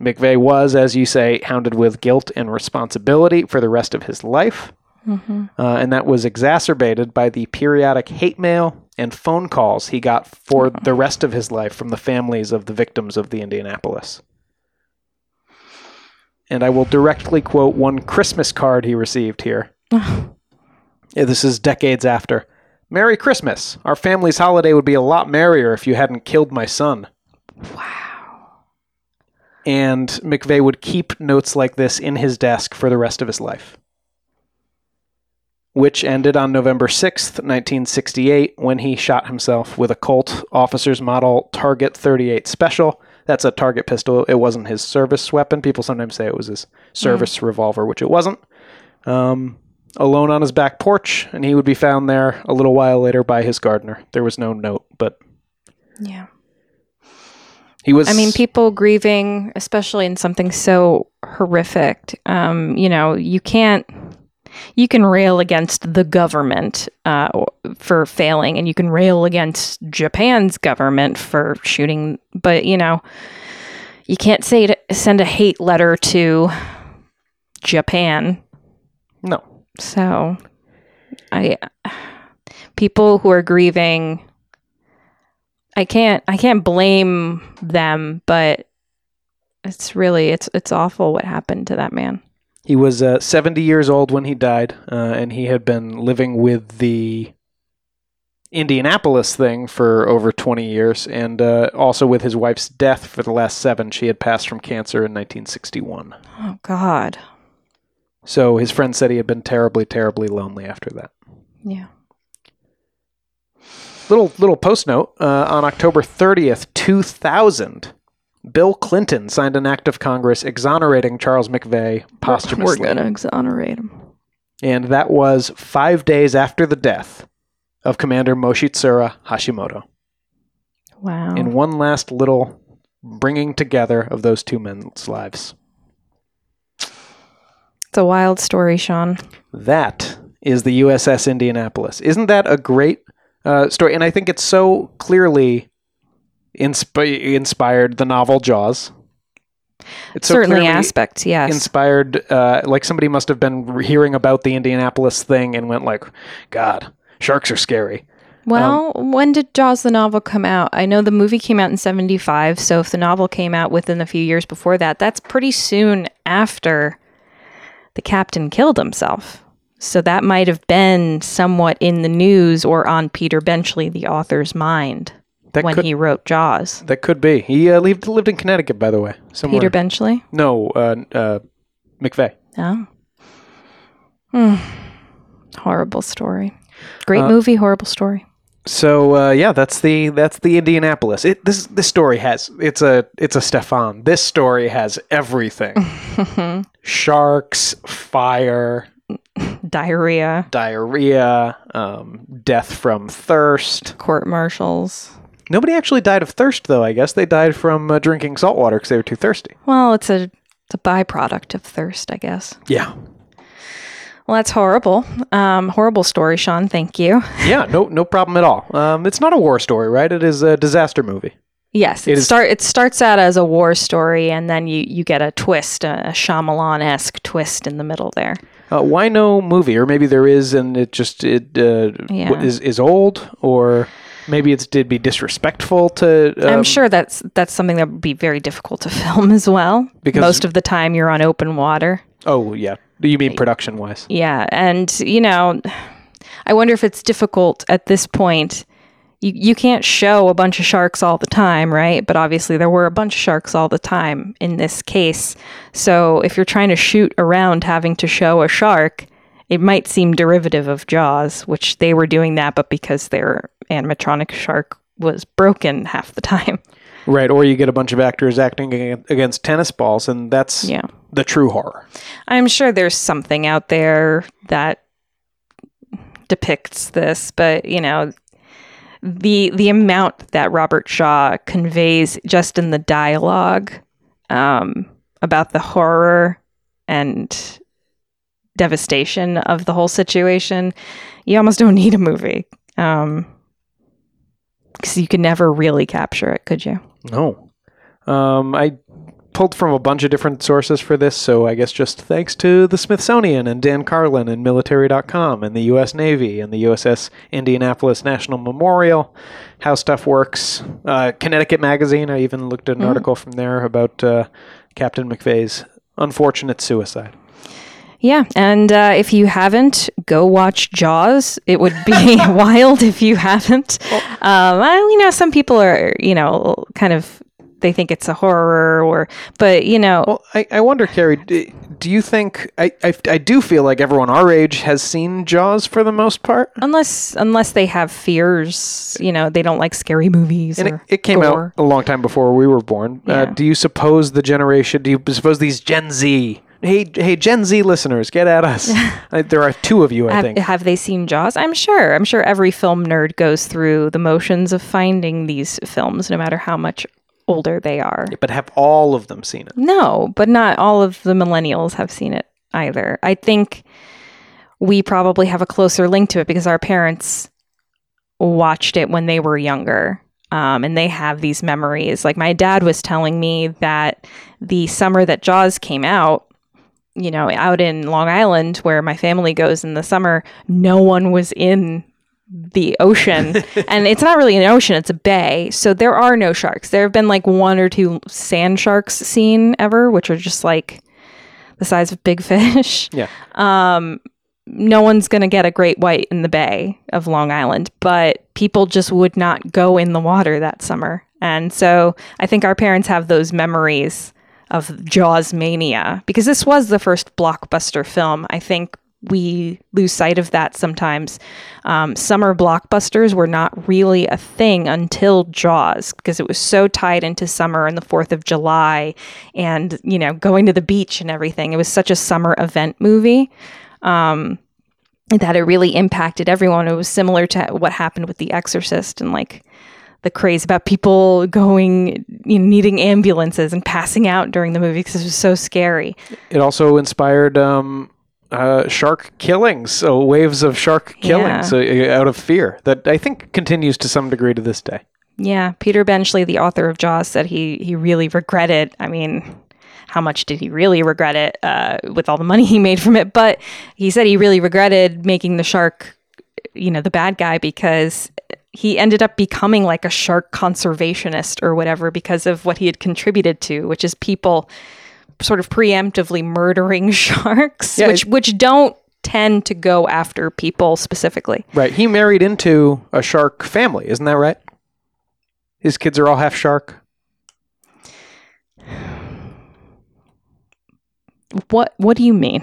McVay was, as you say, hounded with guilt and responsibility for the rest of his life. Mm-hmm. And that was exacerbated by the periodic hate mail and phone calls he got for the rest of his life from the families of the victims of the Indianapolis. And I will directly quote one Christmas card he received here. This is decades after. Merry Christmas. Our family's holiday would be a lot merrier if you hadn't killed my son. Wow. And McVay would keep notes like this in his desk for the rest of his life, which ended on November 6th, 1968, when he shot himself with a Colt Officer's Model Target 38 Special. That's a target pistol. It wasn't his service weapon. People sometimes say it was his service revolver, which it wasn't. Alone on his back porch, and he would be found there a little while later by his gardener. There was no note, but... Yeah. He was... I mean, people grieving, especially in something so horrific, you know, you can't... You can rail against the government for failing, and you can rail against Japan's government for shooting. But, you know, you can't say to send a hate letter to Japan. No. So, people who are grieving, I can't blame them, but it's really, it's awful what happened to that man. He was 70 years old when he died, and he had been living with the Indianapolis thing for over 20 years, and also with his wife's death for the last 7. She had passed from cancer in 1961. Oh, God. So his friend said he had been terribly, terribly lonely after that. Yeah. Little post note, on October 30th, 2000, Bill Clinton signed an act of Congress exonerating Charles McVay posthumously. We're going to exonerate him. And that was 5 days after the death of Commander Mochitsura Hashimoto. Wow. In one last little bringing together of those two men's lives. It's a wild story, Sean. That is the USS Indianapolis. Isn't that a great story? And I think it's so clearly inspired the novel Jaws. It's certainly so aspects, yes. Inspired, like somebody must have been hearing about the Indianapolis thing and went like, God, sharks are scary. Well, when did Jaws the novel come out? I know the movie came out in 1975, so if the novel came out within a few years before that, that's pretty soon after the captain killed himself. So that might have been somewhat in the news or on Peter Benchley, the author's mind, he wrote Jaws. That could be. He lived in Connecticut, by the way. Somewhere. Peter Benchley? No, McVay. Oh. Horrible story. Great movie, horrible story. So yeah, that's the Indianapolis. This story has it's a Stefan. This story has everything: sharks, fire, diarrhea, death from thirst, court martials. Nobody actually died of thirst, though. I guess they died from drinking salt water because they were too thirsty. Well, it's a byproduct of thirst, I guess. Yeah. Well, that's horrible. Horrible story, Sean. Thank you. Yeah, no problem at all. It's not a war story, right? It is a disaster movie. Yes, it starts out as a war story, and then you get a twist, a Shyamalan-esque twist in the middle there. Why no movie? Or maybe there is, and it just is old, or maybe it'd be disrespectful to. I'm sure that's something that would be very difficult to film as well, because most of the time you're on open water. Oh yeah. You mean production-wise? Yeah, and, I wonder if it's difficult at this point. You can't show a bunch of sharks all the time, right? But obviously there were a bunch of sharks all the time in this case. So if you're trying to shoot around having to show a shark, it might seem derivative of Jaws, which they were doing that, but because their animatronic shark was broken half the time. Right, or you get a bunch of actors acting against tennis balls, and that's the true horror. I'm sure there's something out there that depicts this, but, the amount that Robert Shaw conveys just in the dialogue about the horror and devastation of the whole situation, you almost don't need a movie. Because you could never really capture it, could you? No. I pulled from a bunch of different sources for this, so I guess just thanks to the Smithsonian and Dan Carlin and Military.com and the U.S. Navy and the USS Indianapolis National Memorial, How Stuff Works, Connecticut Magazine. I even looked at an article from there about Captain McVay's unfortunate suicide. Yeah, and if you haven't, go watch Jaws. It would be wild if you haven't. Some people are, kind of, they think it's a horror . Well, I wonder, Carrie, do you think, I do feel like everyone our age has seen Jaws for the most part? Unless they have fears, they don't like scary movies. And it came out a long time before we were born. Yeah. Do you suppose these Gen Z... Hey, Gen Z listeners, get at us. There are two of you, I think. Have they seen Jaws? I'm sure. I'm sure every film nerd goes through the motions of finding these films, no matter how much older they are. Yeah, but have all of them seen it? No, but not all of the millennials have seen it either. I think we probably have a closer link to it because our parents watched it when they were younger. And they have these memories. Like my dad was telling me that the summer that Jaws came out, out in Long Island where my family goes in the summer, no one was in the ocean. And it's not really an ocean, it's a bay. So there are no sharks. There have been like one or two sand sharks seen ever, which are just like the size of big fish. Yeah. No one's going to get a great white in the bay of Long Island, but people just would not go in the water that summer. And so I think our parents have those memories of Jaws mania because this was the first blockbuster film, I think, we lose sight of that sometimes. Summer blockbusters were not really a thing until Jaws, because it was so tied into summer and the 4th of July and, you know, going to the beach and everything. It was such a summer event movie that it really impacted everyone. It was similar to what happened with The Exorcist and like the craze about people going, you know, needing ambulances and passing out during the movie because it was so scary. It also inspired shark killings, so waves of shark killings out of fear that I think continues to some degree to this day. Yeah, Peter Benchley, the author of Jaws, said he really regretted. I mean, how much did he really regret it with all the money he made from it? But he said he really regretted making the shark, you know, the bad guy, because he ended up becoming like a shark conservationist or whatever because of what he had contributed to, which is people sort of preemptively murdering sharks, which don't tend to go after people specifically. Right. He married into a shark family. Isn't that right? His kids are all half shark. What do you mean?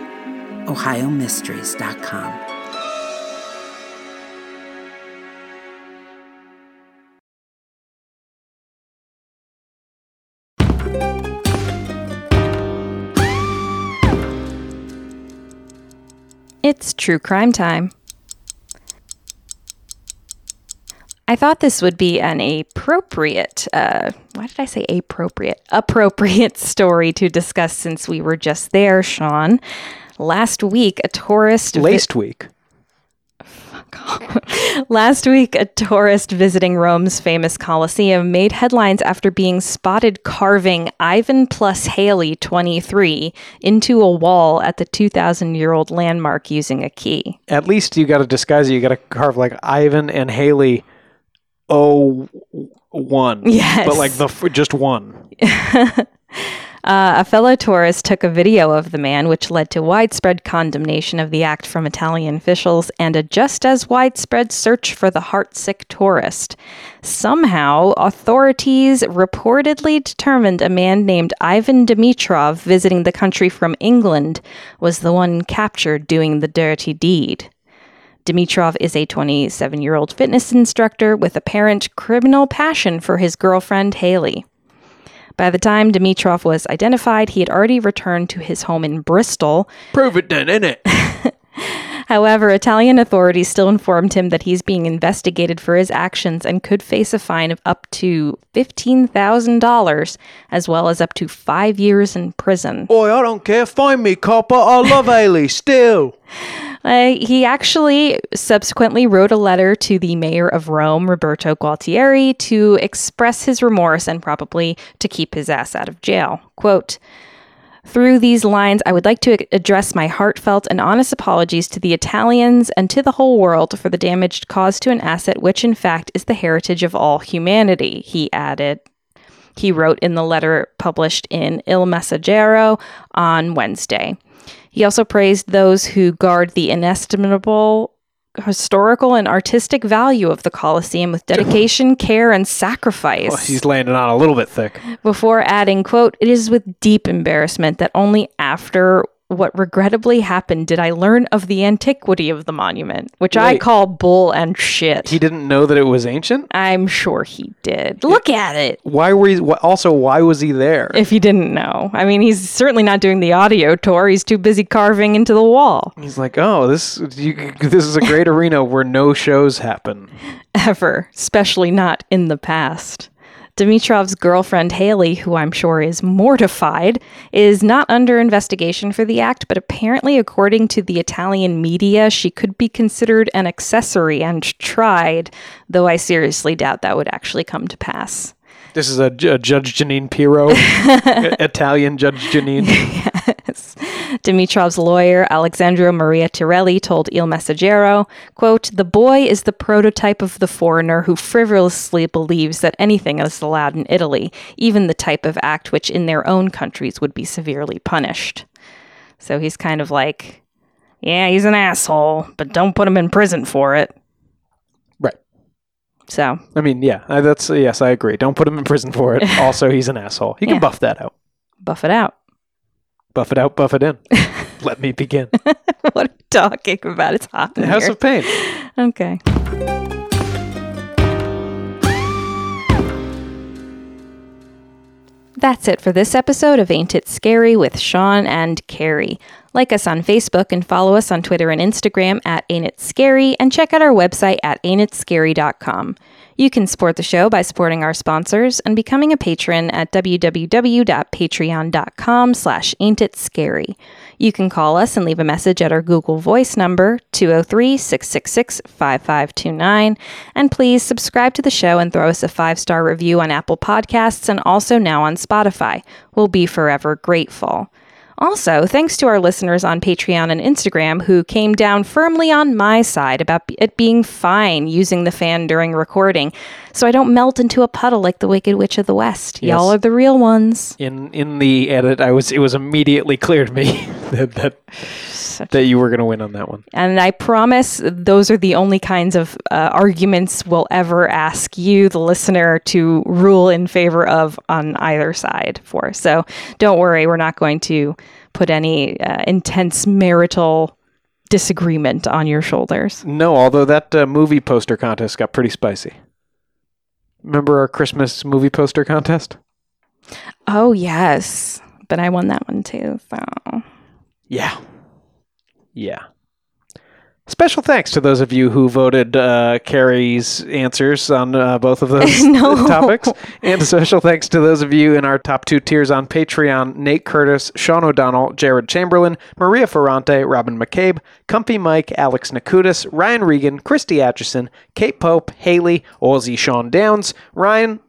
OhioMysteries.com. It's true crime time. I thought this would be an appropriate, appropriate story to discuss since we were just there, Sean. Last week, a tourist... Last week, a tourist visiting Rome's famous Colosseum made headlines after being spotted carving Ivan plus Haley, 23, into a wall at the 2,000-year-old landmark using a key. At least you got to disguise it. You got to carve like Ivan and Haley, 01. Yes. But like just one. A fellow tourist took a video of the man, which led to widespread condemnation of the act from Italian officials and a just as widespread search for the heartsick tourist. Somehow, authorities reportedly determined a man named Ivan Dimitrov, visiting the country from England, was the one captured doing the dirty deed. Dimitrov is a 27-year-old fitness instructor with apparent criminal passion for his girlfriend, Haley. By the time Dimitrov was identified, he had already returned to his home in Bristol. Prove it then, innit? However, Italian authorities still informed him that he's being investigated for his actions and could face a fine of up to $15,000, as well as up to 5 years in prison. Boy, I don't care. Find me, copper. I love Haley, still. He actually subsequently wrote a letter to the mayor of Rome, Roberto Gualtieri, to express his remorse and probably to keep his ass out of jail. Quote, "Through these lines, I would like to address my heartfelt and honest apologies to the Italians and to the whole world for the damage caused to an asset which, in fact, is the heritage of all humanity," he added. He wrote in the letter published in Il Messaggero on Wednesday. He also praised those who guard the inestimable historical and artistic value of the Colosseum with dedication, care, and sacrifice. Well, he's landing on a little bit thick. Before adding, quote, "It is with deep embarrassment that only after what regrettably happened did I learn of the antiquity of the monument," which I call bull and shit. He didn't know that it was ancient? I'm sure he did. Look at it. Why was he there? If he didn't know. I mean, he's certainly not doing the audio tour. He's too busy carving into the wall. He's like, oh, this is a great arena where no shows happen. Ever. Especially not in the past. Dimitrov's girlfriend, Haley, who I'm sure is mortified, is not under investigation for the act, but apparently, according to the Italian media, she could be considered an accessory and tried, though I seriously doubt that would actually come to pass. This is a Judge Jeanine Pirro, Italian Judge Jeanine. Yes. Dimitrov's lawyer, Alexandro Maria Tirelli, told Il Messaggero, quote, "The boy is the prototype of the foreigner who frivolously believes that anything is allowed in Italy, even the type of act which in their own countries would be severely punished." So he's kind of like, yeah, he's an asshole, but don't put him in prison for it. So I mean, yeah, that's yes, I agree. Don't put him in prison for it. Also, he's an asshole. He can buff that out. Buff it out. Buff it out. Buff it in. Let me begin. What are you talking about? It's hot in here. House of Pain. Okay. That's it for this episode of Ain't It Scary with Sean and Carrie. Like us on Facebook and follow us on Twitter and Instagram at Ain't It Scary, and check out our website at ain'titscary.com. You can support the show by supporting our sponsors and becoming a patron at www.patreon.com/ain'titscary. You can call us and leave a message at our Google Voice number, 203-666-5529. And please subscribe to the show and throw us a 5-star review on Apple Podcasts and also now on Spotify. We'll be forever grateful. Also, thanks to our listeners on Patreon and Instagram who came down firmly on my side about it being fine using the fan during recording, so I don't melt into a puddle like the Wicked Witch of the West. Yes. Y'all are the real ones. In the edit, it was immediately clear to me that you were going to win on that one. And I promise those are the only kinds of arguments we'll ever ask you, the listener, to rule in favor of on either side for. So don't worry, we're not going to put any intense marital disagreement on your shoulders. No, although that movie poster contest got pretty spicy. Remember our Christmas movie poster contest? Oh, yes. But I won that one too, so... Yeah. Special thanks to those of you who voted Carrie's answers on both of those topics. And special thanks to those of you in our top 2 tiers on Patreon, Nate Curtis, Sean O'Donnell, Jared Chamberlain, Maria Ferrante, Robin McCabe, Comfy Mike, Alex Nakutis, Ryan Regan, Christy Atchison, Kate Pope, Haley, Aussie Sean Downs, Ryan,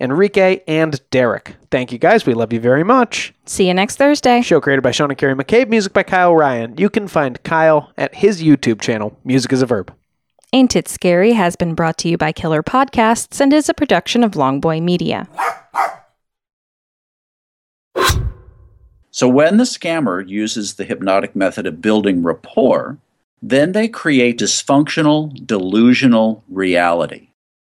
Enrique, and Derek. Thank you guys. We love you very much. See you next Thursday. Show created by Sean and Carrie McCabe. Music by Kyle Ryan. You can find Kyle at his YouTube channel, Music is a Verb. Ain't It Scary has been brought to you by Killer Podcasts and is a production of Longboy Media. So when the scammer uses the hypnotic method of building rapport, then they create dysfunctional, delusional reality.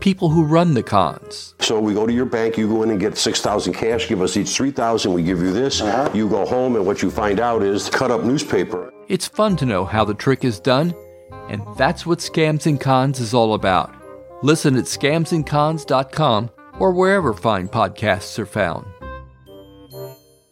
People who run the cons. So we go to your bank, you go in and get $6,000 cash, give us each $3,000, we give you this, you go home, and what you find out is cut up newspaper. It's fun to know how the trick is done, and that's what Scams and Cons is all about. Listen at scamsandcons.com or wherever fine podcasts are found.